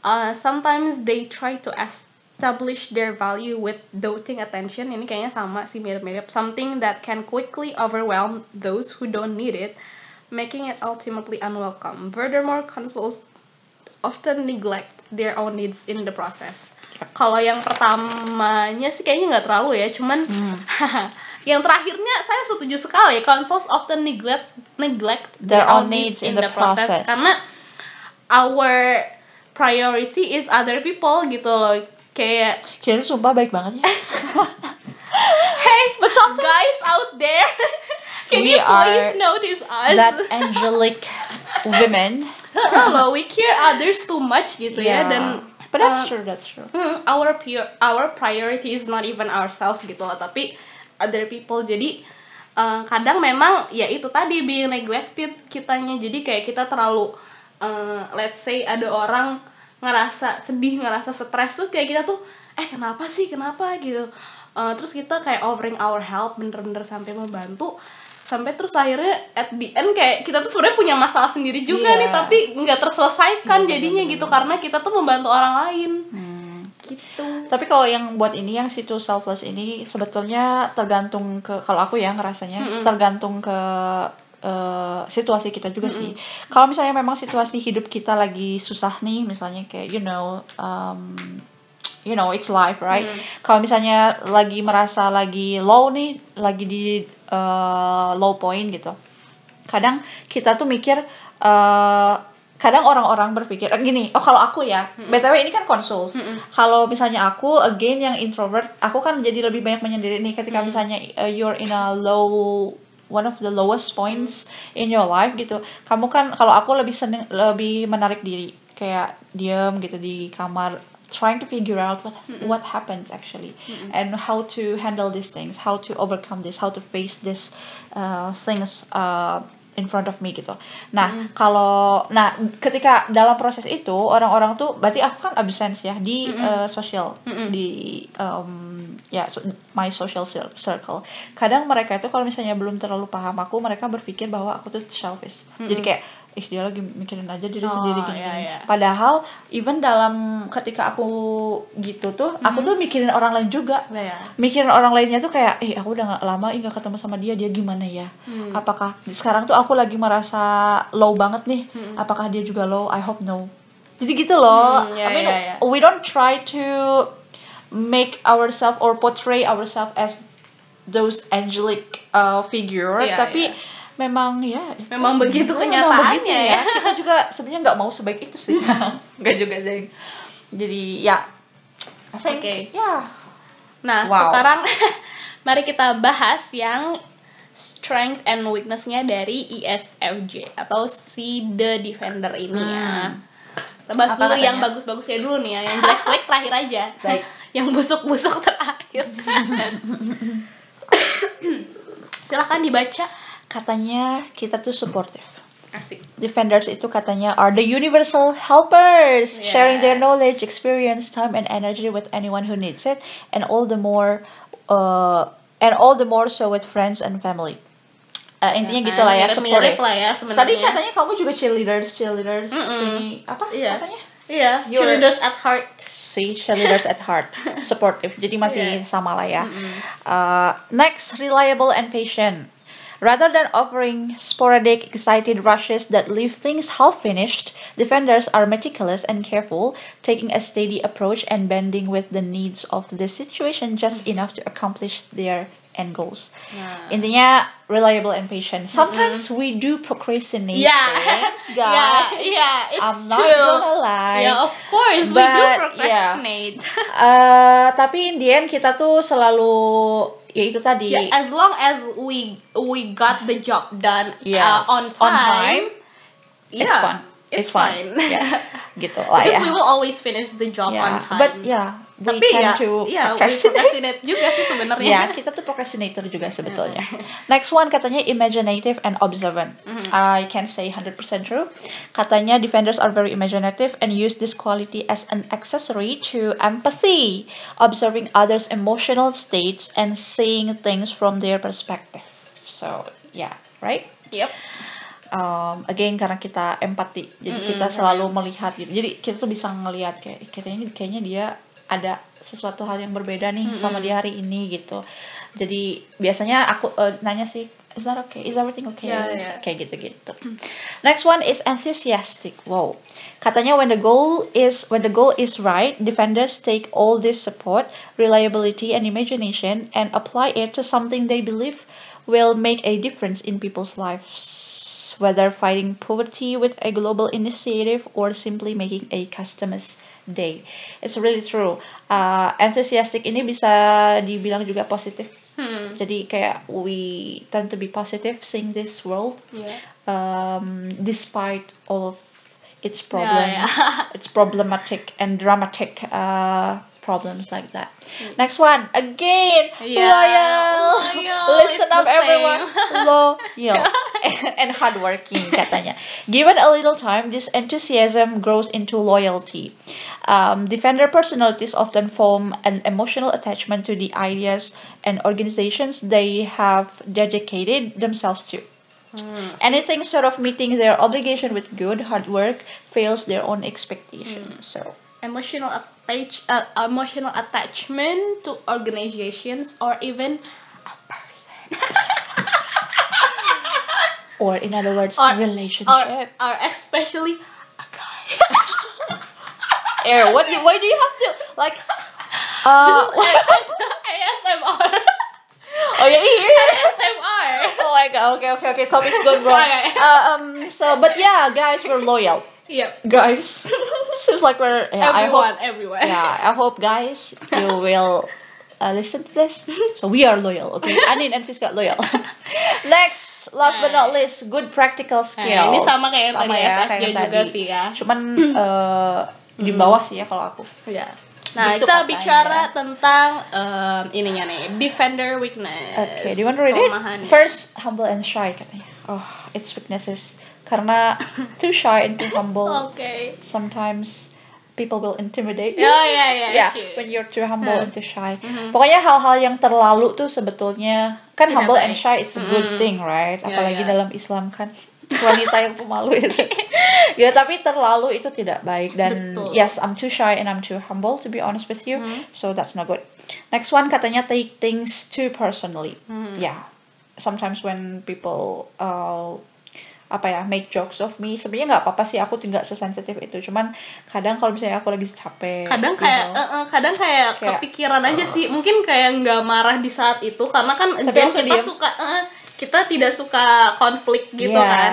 uh, sometimes they try to establish their value with doting attention. Ini kayaknya sama sih, mirip-mirip. Something that can quickly overwhelm those who don't need it, making it ultimately unwelcome. Furthermore, consuls often neglect their own needs in the process. Yep. Kalau yang pertamanya sih kayaknya nggak terlalu ya, cuman mm. yang terakhirnya saya setuju sekali. Consuls often neglect neglect their, their own needs, needs in the, the process. process. Karena our priority is other people gitu loh, kayak. Kira sumpah baik banget ya. Hey, but some guys out there. Can we you please notice us? That angelic women. Hello, we care others too much gitu yeah. ya. Dan but that's uh, true, that's true. Our pure, our priority is not even ourselves gitu loh, tapi other people. Jadi uh, kadang memang ya itu tadi being neglected kitanya. Jadi kayak kita terlalu uh, let's say ada orang ngerasa sedih, ngerasa stres tuh kayak kita tuh eh kenapa sih? Kenapa gitu. Uh, terus kita kayak offering our help bener-bener sampai membantu, sampai terus akhirnya at the end kayak kita tuh sebenarnya punya masalah sendiri juga yeah. nih, tapi nggak terselesaikan yeah, jadinya yeah, gitu yeah. karena kita tuh membantu orang lain hmm. gitu. Tapi kalau yang buat ini, yang situ selfless ini sebetulnya tergantung ke, kalau aku ya ngerasanya mm-hmm. tergantung ke uh, situasi kita juga mm-hmm. sih. Kalau misalnya memang situasi hidup kita lagi susah nih, misalnya kayak you know um, you know it's life, right? Mm-hmm. Kalau misalnya lagi merasa lagi low nih, lagi di Uh, low point gitu. Kadang kita tuh mikir uh, kadang orang-orang berpikir uh, gini, oh kalau aku ya, mm-hmm. B T W ini kan konsul. Mm-hmm. Kalau misalnya aku again yang introvert, aku kan jadi lebih banyak menyendiri nih ketika mm-hmm. misalnya uh, you're in a low one of the lowest points mm-hmm. in your life gitu. Kamu kan, kalau aku lebih seneng, lebih menarik diri, kayak diam gitu di kamar, trying to figure out what mm-hmm. what happens actually mm-hmm. and how to handle these things, how to overcome this, how to face this uh, things uh, in front of me gitu. Nah mm-hmm. kalau nah ketika dalam proses itu orang-orang tuh berarti aku kan absence ya di mm-hmm. uh, social mm-hmm. di um, ya yeah, so, my social circle. Kadang mereka itu kalau misalnya belum terlalu paham aku, mereka berpikir bahwa aku tuh selfish. Mm-hmm. Jadi kayak ih dia lagi mikirin aja diri oh, sendiri gini, yeah, yeah. padahal even dalam ketika aku gitu tuh mm-hmm. aku tuh mikirin orang lain juga yeah. mikirin orang lainnya tuh kayak eh aku udah gak lama nggak ketemu sama dia dia gimana ya mm. apakah sekarang tuh aku lagi merasa low banget nih mm-hmm. apakah dia juga low, I hope no. Jadi gitu loh mm, yeah, I mean yeah, yeah. we don't try to make ourselves or portray ourselves as those angelic uh, figure yeah, tapi yeah. memang ya memang begitu kenyataannya ya. Kita juga sebenarnya nggak mau sebaik itu sih. Nggak juga sih. Jadi ya oke okay. ya nah wow. sekarang mari kita bahas yang strength and weakness-nya dari I S F J atau si The Defender ini hmm. ya. Kita bahas apa dulu katanya? Yang bagus-bagusnya dulu nih ya, yang jelek-jelek terakhir aja. Baik. Yang busuk-busuk terakhir. Silahkan dibaca. Katanya kita tuh supportive. Asik. Defenders itu katanya are the universal helpers, yeah. sharing their knowledge, experience, time, and energy with anyone who needs it, and all the more, uh, and all the more so with friends and family. Uh, intinya ya, gitulah ya, supportive lah ya. Sebenarnya. Tadi katanya kamu juga cheerleaders, cheerleaders ini apa? Yeah. Katanya? Iya, yeah, cheerleaders at heart. See, cheerleaders at heart. Supportive. Jadi masih yeah. sama lah ya. Uh, next, reliable and patient. Rather than offering sporadic, excited rushes that leave things half-finished, defenders are meticulous and careful, taking a steady approach and bending with the needs of the situation just enough to accomplish their end goals. Yeah. Intinya, reliable and patient. Sometimes mm-hmm. we do procrastinate yeah. things, guys. Yeah, yeah, it's I'm true. I'm not gonna lie. Yeah, of course, but, we do procrastinate. Yeah. uh, tapi in the end, kita tuh selalu... Ya itu tadi. Yeah, as long as we we got the job done yes. uh, on time, on time yeah, it's fun. it's, it's fine. fine. Yeah. Gitu lah. Because yeah. we will always finish the job yeah. on time. But yeah, we Tapi tend ya, to yeah, procrastinate. procrastinate juga sih sebenarnya. Ya, yeah, kita tuh procrastinator juga sebetulnya. Next one katanya imaginative and observant. Mm-hmm. I can say one hundred percent true. Katanya defenders are very imaginative and use this quality as an accessory to empathy, observing others' emotional states and seeing things from their perspective. So, yeah, right? Yep. Um, again karena kita empati, jadi mm-hmm. kita selalu melihat gitu. Jadi kita tuh bisa ngelihat kayak kayaknya kayaknya dia ada sesuatu hal yang berbeda nih mm-hmm. sama dia hari ini gitu. Jadi biasanya aku uh, nanya sih, is that okay? Is everything okay? Yeah, yeah. Kayak gitu-gitu. Next one is enthusiastic. Wow. Katanya when the goal is when the goal is right, defenders take all this support, reliability and imagination and apply it to something they believe will make a difference in people's lives, whether fighting poverty with a global initiative or simply making a customer's day. It's really true. Uh, enthusiastic ini bisa dibilang juga positif. Hmm. Jadi kayak we tend to be positive seeing this world, yeah. um, despite all of its problem, yeah, yeah. its problematic and dramatic uh, problems like that. Next one, again, yeah. loyal. loyal. Listen up, everyone. Loyal and hardworking, katanya. Given a little time, this enthusiasm grows into loyalty. Um, defender personalities often form an emotional attachment to the ideas and organizations they have dedicated themselves to. Mm, Anything sort of meeting their obligation with good, hard work fails their own expectations. Mm. So. Emotional attach, uh, emotional attachment to organizations or even a person. Or in other words, or, relationship. Or, or especially a guy. Air, what? Do, why do you have to like? Uh, A S M R. Oh yeah, A S M R. Oh my god. Okay, okay, okay. Topic's gone wrong. Uh, um. So, but yeah, guys, we're loyal. Yep. Guys, seems like we're yeah, everyone, I hope, everywhere. Yeah, I hope guys you will uh, listen to this. So we are loyal, okay? Anin and Fiska loyal. Next, last but not least, good practical skills. Ay, ini sama kayak sama tadi S F J ya, juga tadi. Sih ya. Cuman uh, di bawah sih ya kalau aku. Ya. Yeah. Nah, gitu kita katanya. Bicara tentang um, ininya nih, defender weakness. Okay, do you want to read it? First, humble and shy katanya. Oh, it's weaknesses. Karena too shy and too humble. Okay. Sometimes people will intimidate you. Yeah, yeah, yeah. yeah sure. When you're too humble hmm. and too shy. Mm-hmm. Pokoknya hal-hal yang terlalu tuh sebetulnya kan Kenapa? humble and shy it's a good mm. thing, right? Yeah, apalagi yeah. dalam Islam kan wanita yang pemalu itu. Ya, tapi terlalu itu tidak baik dan Betul. yes, I'm too shy and I'm too humble to be honest with you. Mm. So that's not good. Next one katanya take things too personally. Mm. Yeah. Sometimes when people uh, apa ya, make jokes of me, sebenarnya nggak apa-apa sih, aku tidak sesensitif itu, cuman kadang kalau misalnya aku lagi capek kadang kayak you know, uh, uh, kadang kayak, kayak kepikiran uh, aja sih, mungkin kayak nggak marah di saat itu karena kan kita diem. suka uh, kita tidak suka konflik gitu yeah. kan,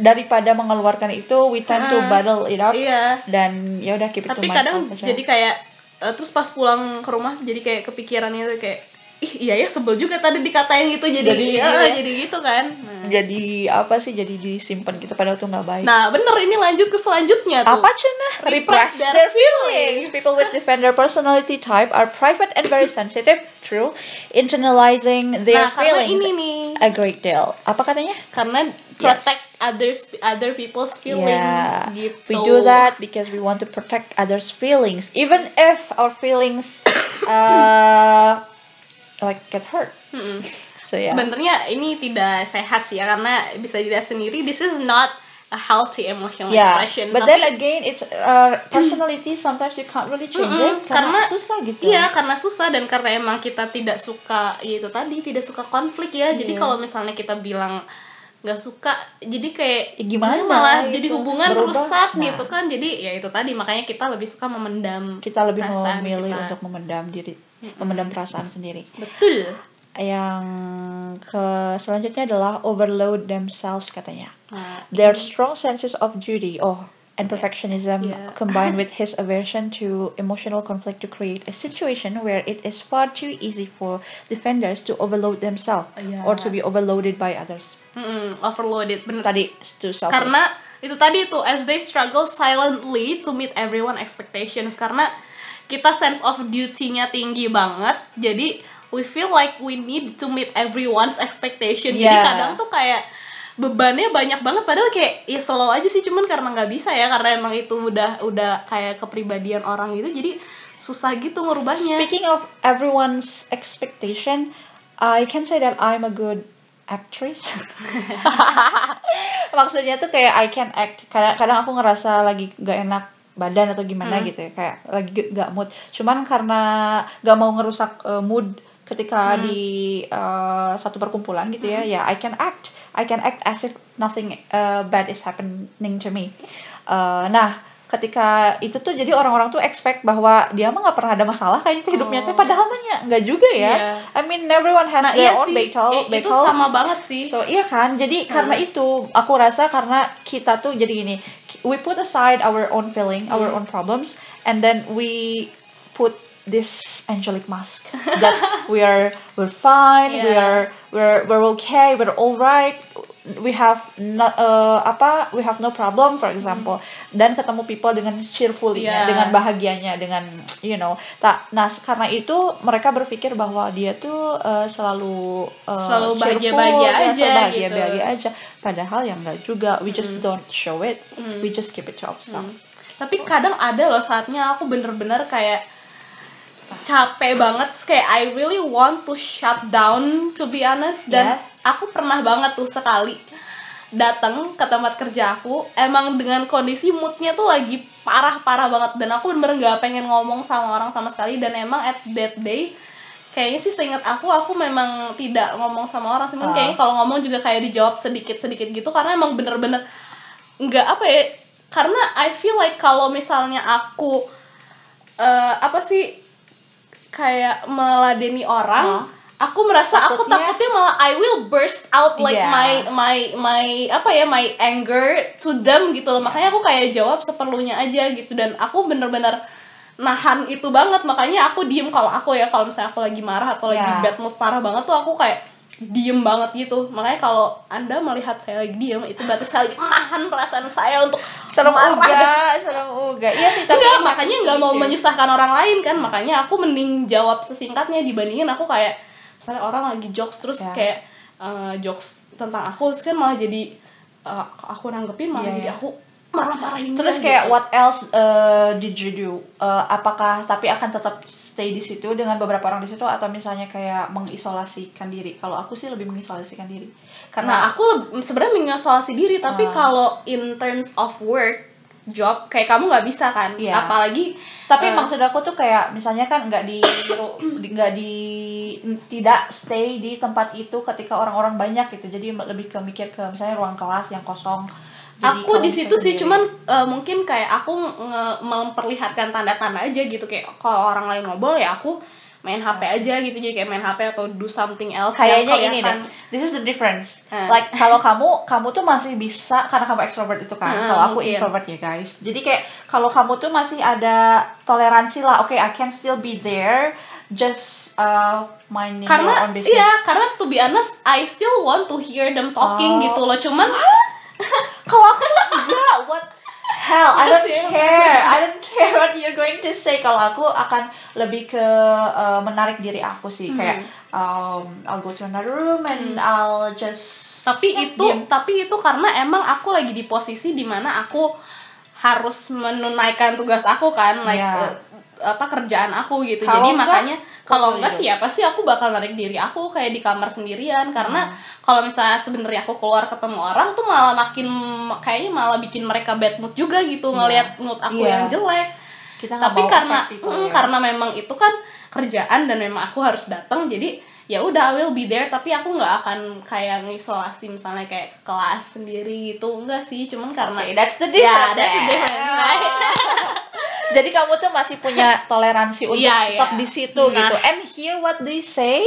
daripada mengeluarkan itu we tend uh, to battle it up yeah. dan ya udah keep it to myself. Tapi kadang jadi kayak uh, terus pas pulang ke rumah jadi kayak kepikirannya tuh kayak ih iya ya sebel juga tadi dikatain gitu jadi jadi, iya, iya. jadi gitu kan nah. Jadi apa sih jadi disimpan gitu padahal tuh nggak baik. Nah bener ini lanjut ke selanjutnya tuh apa cina repress their feelings. People with defender personality type are private and very sensitive. True. Internalizing their nah, feelings ini nih, a great deal. Apa katanya karena protect yes. others other people's feelings yeah. gitu. We do that because we want to protect others' feelings even if our feelings uh, like get hurt. Mm-mm. So yeah. Sebenarnya ini tidak sehat sih ya karena bisa dilihat sendiri this is not a healthy emotional yeah. expression. But Tapi, then again it's uh, personality mm. sometimes you can't really change mm-mm. it karena, karena susah gitu. Iya, karena susah dan karena emang kita tidak suka ya itu tadi tidak suka konflik ya. Yeah. Jadi kalau misalnya kita bilang nggak suka jadi kayak ya gimana malah gitu. Jadi hubungan Berubah. rusak nah. gitu kan. Jadi ya itu tadi makanya kita lebih suka memendam. Kita lebih memilih kita. untuk memendam diri, mm-hmm. memendam perasaan sendiri. Betul. Yang ke selanjutnya adalah overload themselves katanya. Nah, Their strong senses of duty. Oh, and perfectionism yeah. combined with his aversion to emotional conflict to create a situation where it is far too easy for defenders to overload themselves yeah. or to be overloaded by others. Mm-mm, overloaded, bener tadi, too selfish. Karena itu tadi tuh, as they struggle silently to meet everyone's expectations. Karena kita sense of duty-nya tinggi banget, jadi we feel like we need to meet everyone's expectation. yeah. Jadi kadang tuh kayak bebannya banyak banget, padahal kayak ya slow aja sih, cuman karena nggak bisa ya, karena emang itu udah udah kayak kepribadian orang gitu, jadi susah gitu ngerubahnya. Speaking of everyone's expectation, I can say that I'm a good actress. Maksudnya tuh kayak I can act. Kadang-kadang aku ngerasa lagi nggak enak badan atau gimana hmm. gitu ya, kayak lagi nggak mood. Cuman karena nggak mau ngerusak uh, mood ketika hmm. di uh, satu perkumpulan gitu ya, hmm. ya I can act. I can act as if nothing uh, bad is happening to me. Uh, nah, ketika itu tuh jadi orang-orang tuh expect bahwa dia mah nggak pernah ada masalah kayaknya hidupnya, oh. padahal mahnya nggak juga ya. Yeah. I mean, everyone has nah, their iya own sih. battle. Eh, battle. Itu sama banget sih. So iya kan. Jadi hmm. karena itu aku rasa karena kita tuh jadi gini, we put aside our own feeling, our hmm. own problems, and then we put this angelic mask that we are we're fine, yeah. we are we're we're okay, we're all right, we have not uh, apa we have no problem, for example, mm. dan ketemu people dengan cheerfulnya, yeah. dengan bahagianya, dengan you know tak nah karena itu mereka berpikir bahwa dia tuh uh, selalu uh, selalu bahagia-bahagia aja, selalu bahagia-bahagia gitu. aja, padahal ya enggak juga. We mm. just don't show it, mm. we just keep it to ourselves. Mm. Tapi kadang ada loh saatnya aku bener-bener kayak capek banget, kayak I really want to shut down, to be honest. Dan yeah. aku pernah banget tuh sekali datang ke tempat kerja aku, emang dengan kondisi moodnya tuh lagi parah-parah banget, dan aku bener-bener gak pengen ngomong sama orang sama sekali. Dan emang at that day kayaknya sih seingat aku, aku memang tidak ngomong sama orang sih, uh. kayaknya kalau ngomong juga kayak dijawab sedikit-sedikit gitu, karena emang bener-bener gak apa ya, karena I feel like kalau misalnya aku uh, apa sih kayak meladeni orang, huh? aku merasa takutnya, aku takutnya malah I will burst out like yeah. my my my apa ya my anger to them gitu loh. Yeah. Makanya aku kayak jawab seperlunya aja gitu, dan aku bener-bener nahan itu banget. Makanya aku diem kalau aku ya kalau misalnya aku lagi marah atau yeah. lagi bad mood parah banget tuh aku kayak diem banget gitu. Makanya kalau Anda melihat saya lagi diem, itu berarti saya lagi menahan perasaan saya untuk serem uga, serem uga. Iya sih, tapi enggak, makanya nggak mau menyusahkan orang lain kan. Makanya aku mending jawab sesingkatnya dibandingin aku kayak misalnya orang lagi jokes terus yeah. kayak uh, jokes tentang aku, terus kan malah jadi uh, aku nanggepin malah yeah. jadi aku marah-marahin. Terus kayak gitu. What else uh, did you do? Uh, apakah tapi akan tetap stay di situ dengan beberapa orang di situ, atau misalnya kayak mengisolasikan diri? Kalau aku sih lebih mengisolasikan diri. Karena nah, aku le- sebenarnya mengisolasi diri, tapi uh, kalau in terms of work, job, kayak kamu nggak bisa kan? Yeah. Apalagi tapi uh, maksud aku tuh kayak misalnya kan nggak di nggak di tidak stay di tempat itu ketika orang-orang banyak gitu. Jadi lebih ke mikir ke misalnya ruang kelas yang kosong. Jadi aku di situ sih cuman uh, mungkin kayak aku nge- memperlihatkan tanda-tanda aja gitu, kayak kalau orang lain ngobrol ya aku main H P aja gitu, jadi kayak main H P atau do something else. Kayaknya ini deh, this is the difference. Hmm. Like kalau kamu kamu tuh masih bisa karena kamu extrovert itu kan. Hmm, kalau aku mungkin. Introvert ya guys. Jadi kayak kalau kamu tuh masih ada toleransi lah. Oke, okay, I can still be there. Just uh, minding karena, your own business. Iya, karena to be honest, I still want to hear them talking oh. gitu loh. Cuman kalau aku enggak, what hell, I don't care, I don't care what you're going to say. Kalau aku akan lebih ke uh, menarik diri aku sih, hmm. kayak um, I'll go to another room and hmm. I'll just. Tapi oh, itu, diam. tapi itu karena emang aku lagi di posisi dimana aku harus menunaikan tugas aku kan, like yeah. uh, apa kerjaan aku gitu. Kalo Jadi enggak, makanya kalau enggak sih ya pasti aku bakal narik diri aku kayak di kamar sendirian, karena hmm. kalau misalnya sebenarnya aku keluar ketemu orang tuh malah makin kayaknya malah bikin mereka bad mood juga gitu, melihat yeah. mood aku yeah. yang jelek. Kita tapi karena people, mm, ya. karena memang itu kan kerjaan dan memang aku harus datang, jadi ya udah I will be there, tapi aku nggak akan kayak ngisolasi misalnya kayak ke kelas sendiri gitu, enggak sih, cuman karena okay, that's the difference. Yeah, that's the difference. Jadi kamu tuh masih punya toleransi untuk yeah, tetap yeah. di situ nah. gitu. And hear what they say.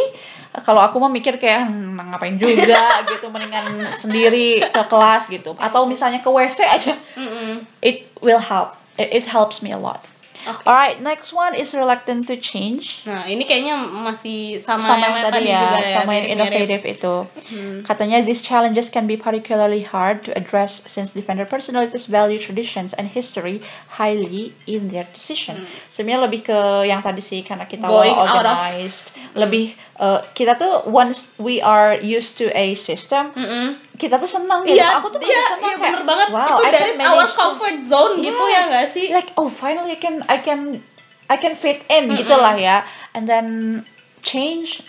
Kalau aku mah mikir kayak hm, ngapain juga gitu, mendingan sendiri ke kelas gitu. Atau misalnya ke W C aja. Mm-mm. It will help. It, it helps me a lot. Okay. Alright, next one is reluctant to change. Nah, ini kayaknya masih sama, sama yang, yang tadi ya, juga ya, sama yang innovative mirip. Itu. Hmm. Katanya these challenges can be particularly hard to address since defender personalities value traditions and history highly in their decision. Hmm. Sebenarnya lebih ke yang tadi sih, karena kita well organized, of... lebih uh, kita tuh once we are used to a system. Mm-mm. Kita tuh senang gitu. Ya, aku tuh dia, senang ya, kayak bener banget. Wow, itu dari our comfort zone yeah. gitu ya nggak sih? Like oh finally I can I can I can fit in mm-hmm. gitulah ya. And then change.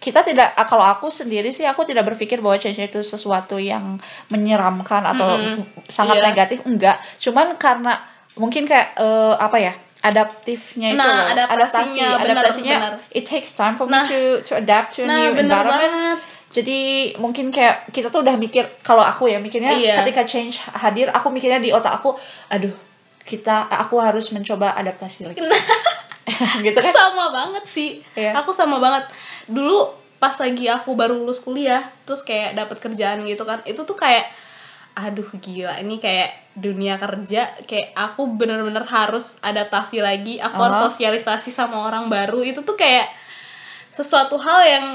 Kita tidak, kalau aku sendiri sih aku tidak berpikir bahwa change itu sesuatu yang menyeramkan atau mm-hmm. sangat yeah. negatif, enggak. Cuman karena mungkin kayak uh, apa ya? adaptifnya itu nah, loh. Adaptasinya, adaptasinya, bener, adaptasinya bener. It takes time for nah, me to to adapt to a nah, new environment. Banget. Jadi mungkin kayak kita tuh udah mikir, kalau aku ya mikirnya iya. ketika change hadir, aku mikirnya di otak aku, aduh kita aku harus mencoba adaptasi lagi. Nah, gitu kan? Sama banget sih, iya. aku sama banget. Dulu pas lagi aku baru lulus kuliah, terus kayak dapat kerjaan gitu kan, itu tuh kayak, aduh gila ini kayak dunia kerja, kayak aku benar-benar harus adaptasi lagi, aku uh-huh. harus sosialisasi sama orang baru, itu tuh kayak sesuatu hal yang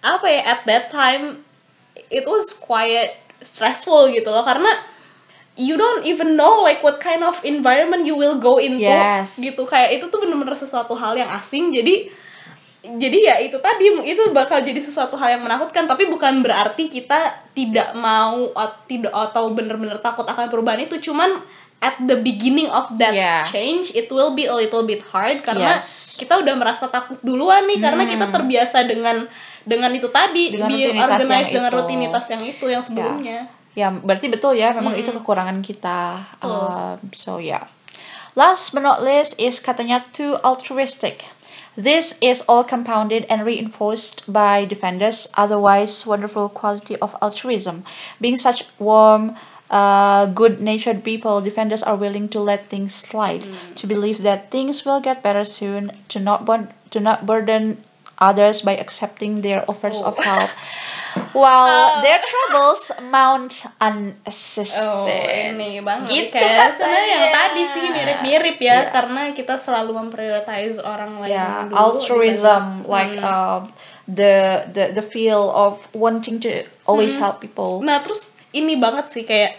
apa ya, at that time it was quite stressful gitu loh, karena you don't even know like what kind of environment you will go into yes. gitu, kayak itu tuh bener-bener sesuatu hal yang asing, jadi jadi ya itu tadi, itu bakal jadi sesuatu hal yang menakutkan, tapi bukan berarti kita tidak mau tidak atau bener-bener takut akan perubahan itu, cuman at the beginning of that yeah. change it will be a little bit hard, karena yes. kita udah merasa takut duluan nih, hmm. karena kita terbiasa dengan dengan itu tadi, dengan being organized dengan itu. Rutinitas yang itu yang sebelumnya. Ya, ya berarti betul ya, memang mm-hmm. itu kekurangan kita. Uh, so ya. Yeah. Last but not least is katanya too altruistic. This is all compounded and reinforced by defenders otherwise wonderful quality of altruism. Being such warm Uh, good-natured people, defenders are willing to let things slide, mm. to believe that things will get better soon, to not bond, to not burden others by accepting their offers oh. of help, while oh. their troubles mount unassisted. Oh, ini banget. Gitu kayak sebenarnya yang tadi sih mirip-mirip ya, yeah. karena kita selalu memprioritize orang lain yeah, dulu. Altruism, dibanding. like uh, the the the feel of wanting to always hmm. help people. Nah, terus. Ini banget sih kayak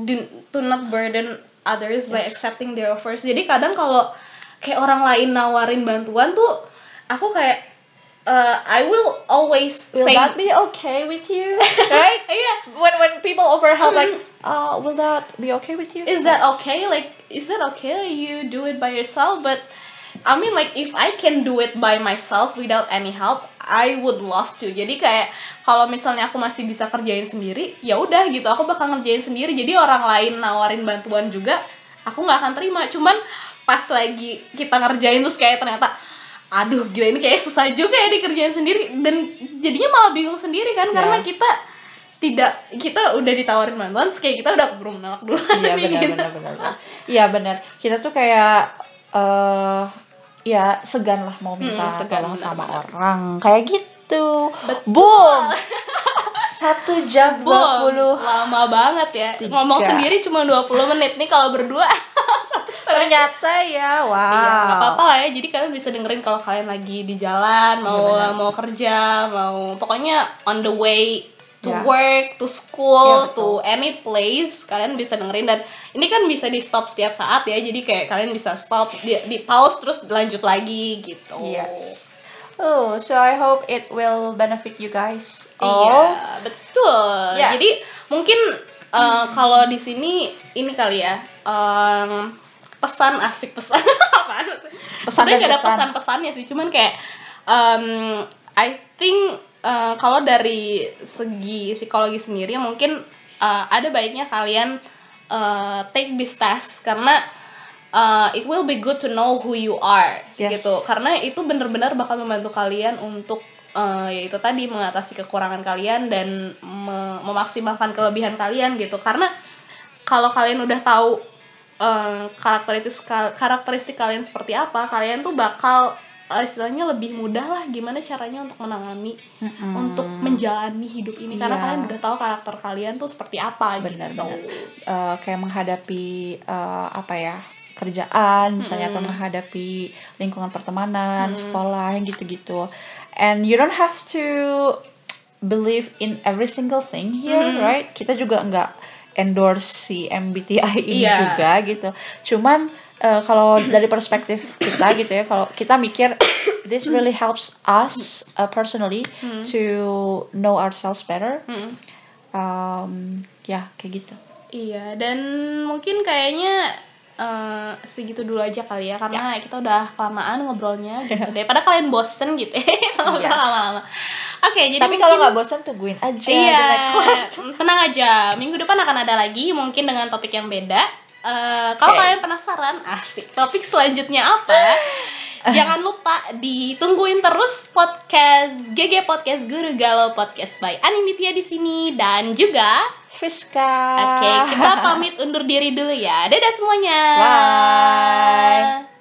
do, to not burden others yes. by accepting their offers. Jadi kadang kalau kayak orang lain nawarin bantuan tuh aku kayak uh, I will always will say, will that be okay with you? Right? Yeah. When when people offer help mm-hmm. like uh, will that be okay with you? Is that okay? Like is that okay? You do it by yourself, but I mean like if I can do it by myself without any help, I would love to. Jadi kayak kalau misalnya aku masih bisa kerjain sendiri, ya udah gitu. Aku bakal ngerjain sendiri. Jadi orang lain nawarin bantuan juga, aku nggak akan terima. Cuman pas lagi kita ngerjain terus kayak ternyata, aduh gila ini kayak susah juga ya dikerjain sendiri. Dan jadinya malah bingung sendiri kan, yeah. karena kita tidak kita udah ditawarin bantuan, terus kayak kita udah belum menolak dulu. Iya benar-benar. Iya benar. Kita tuh kayak uh, ya segan lah mau minta hmm, segan, tolong bener, sama bener. orang kayak gitu. Betul. Boom satu jam dua puluh lama banget ya tiga. Ngomong sendiri cuma dua puluh menit nih, kalau berdua ternyata ya wow iya, nggak apa-apa lah ya, jadi kalian bisa dengerin kalau kalian lagi di jalan mau bener. mau kerja, mau pokoknya on the way to yeah. work, to school, yeah, to any place, kalian bisa dengerin. Dan ini kan bisa di stop setiap saat ya, jadi kayak kalian bisa stop, di, di pause terus lanjut lagi gitu. Yes. Oh, so I hope it will benefit you guys. Oh, yeah, betul. Yeah. Jadi mungkin uh, mm-hmm. kalau di sini ini kali ya um, pesan asik pesan. Pesan dan gak ada pesan pesannya sih, cuman kayak um, I think. Uh, kalau dari segi psikologi sendiri mungkin uh, ada baiknya kalian uh, take this test, karena uh, it will be good to know who you are yes. gitu, karena itu benar-benar bakal membantu kalian untuk uh, yaitu tadi mengatasi kekurangan kalian dan me- memaksimalkan kelebihan kalian gitu, karena kalau kalian udah tahu uh, karakteristik karakteristik kalian seperti apa, kalian tuh bakal uh, istilahnya lebih mudah lah gimana caranya untuk menangani, mm-hmm. untuk menjalani hidup ini, karena yeah. kalian udah tahu karakter kalian tuh seperti apa. Benar, gitu. Benar. Uh, kayak menghadapi uh, apa ya? kerjaan, misalnya mm-hmm. atau menghadapi lingkungan pertemanan, mm-hmm. sekolah, yang gitu-gitu. And you don't have to believe in every single thing here, mm-hmm. right? Kita juga nggak endorse si M B T I ini yeah. juga gitu. Cuman uh, kalau dari perspektif kita gitu ya, kalau kita mikir this really helps us uh, personally mm-hmm. to know ourselves better. Mm-hmm. Um, ya yeah, kayak gitu. Iya, dan mungkin kayaknya Uh, segitu dulu aja kali ya, karena yeah. kita udah kelamaan ngobrolnya gitu. Daripada kalian bosen gitu kalau yeah. lama-lama. Oke, okay, jadi tapi mungkin, kalau nggak bosen tungguin aja yeah, the next one. Tenang aja, minggu depan akan ada lagi mungkin dengan topik yang beda. Uh, kalau okay. kalian penasaran asik topik selanjutnya apa? Jangan lupa ditungguin terus podcast G G Podcast Guru Galau Podcast by Aninditya di sini dan juga Fiska. Oke, okay, kita pamit undur diri dulu ya. Dadah semuanya. Bye.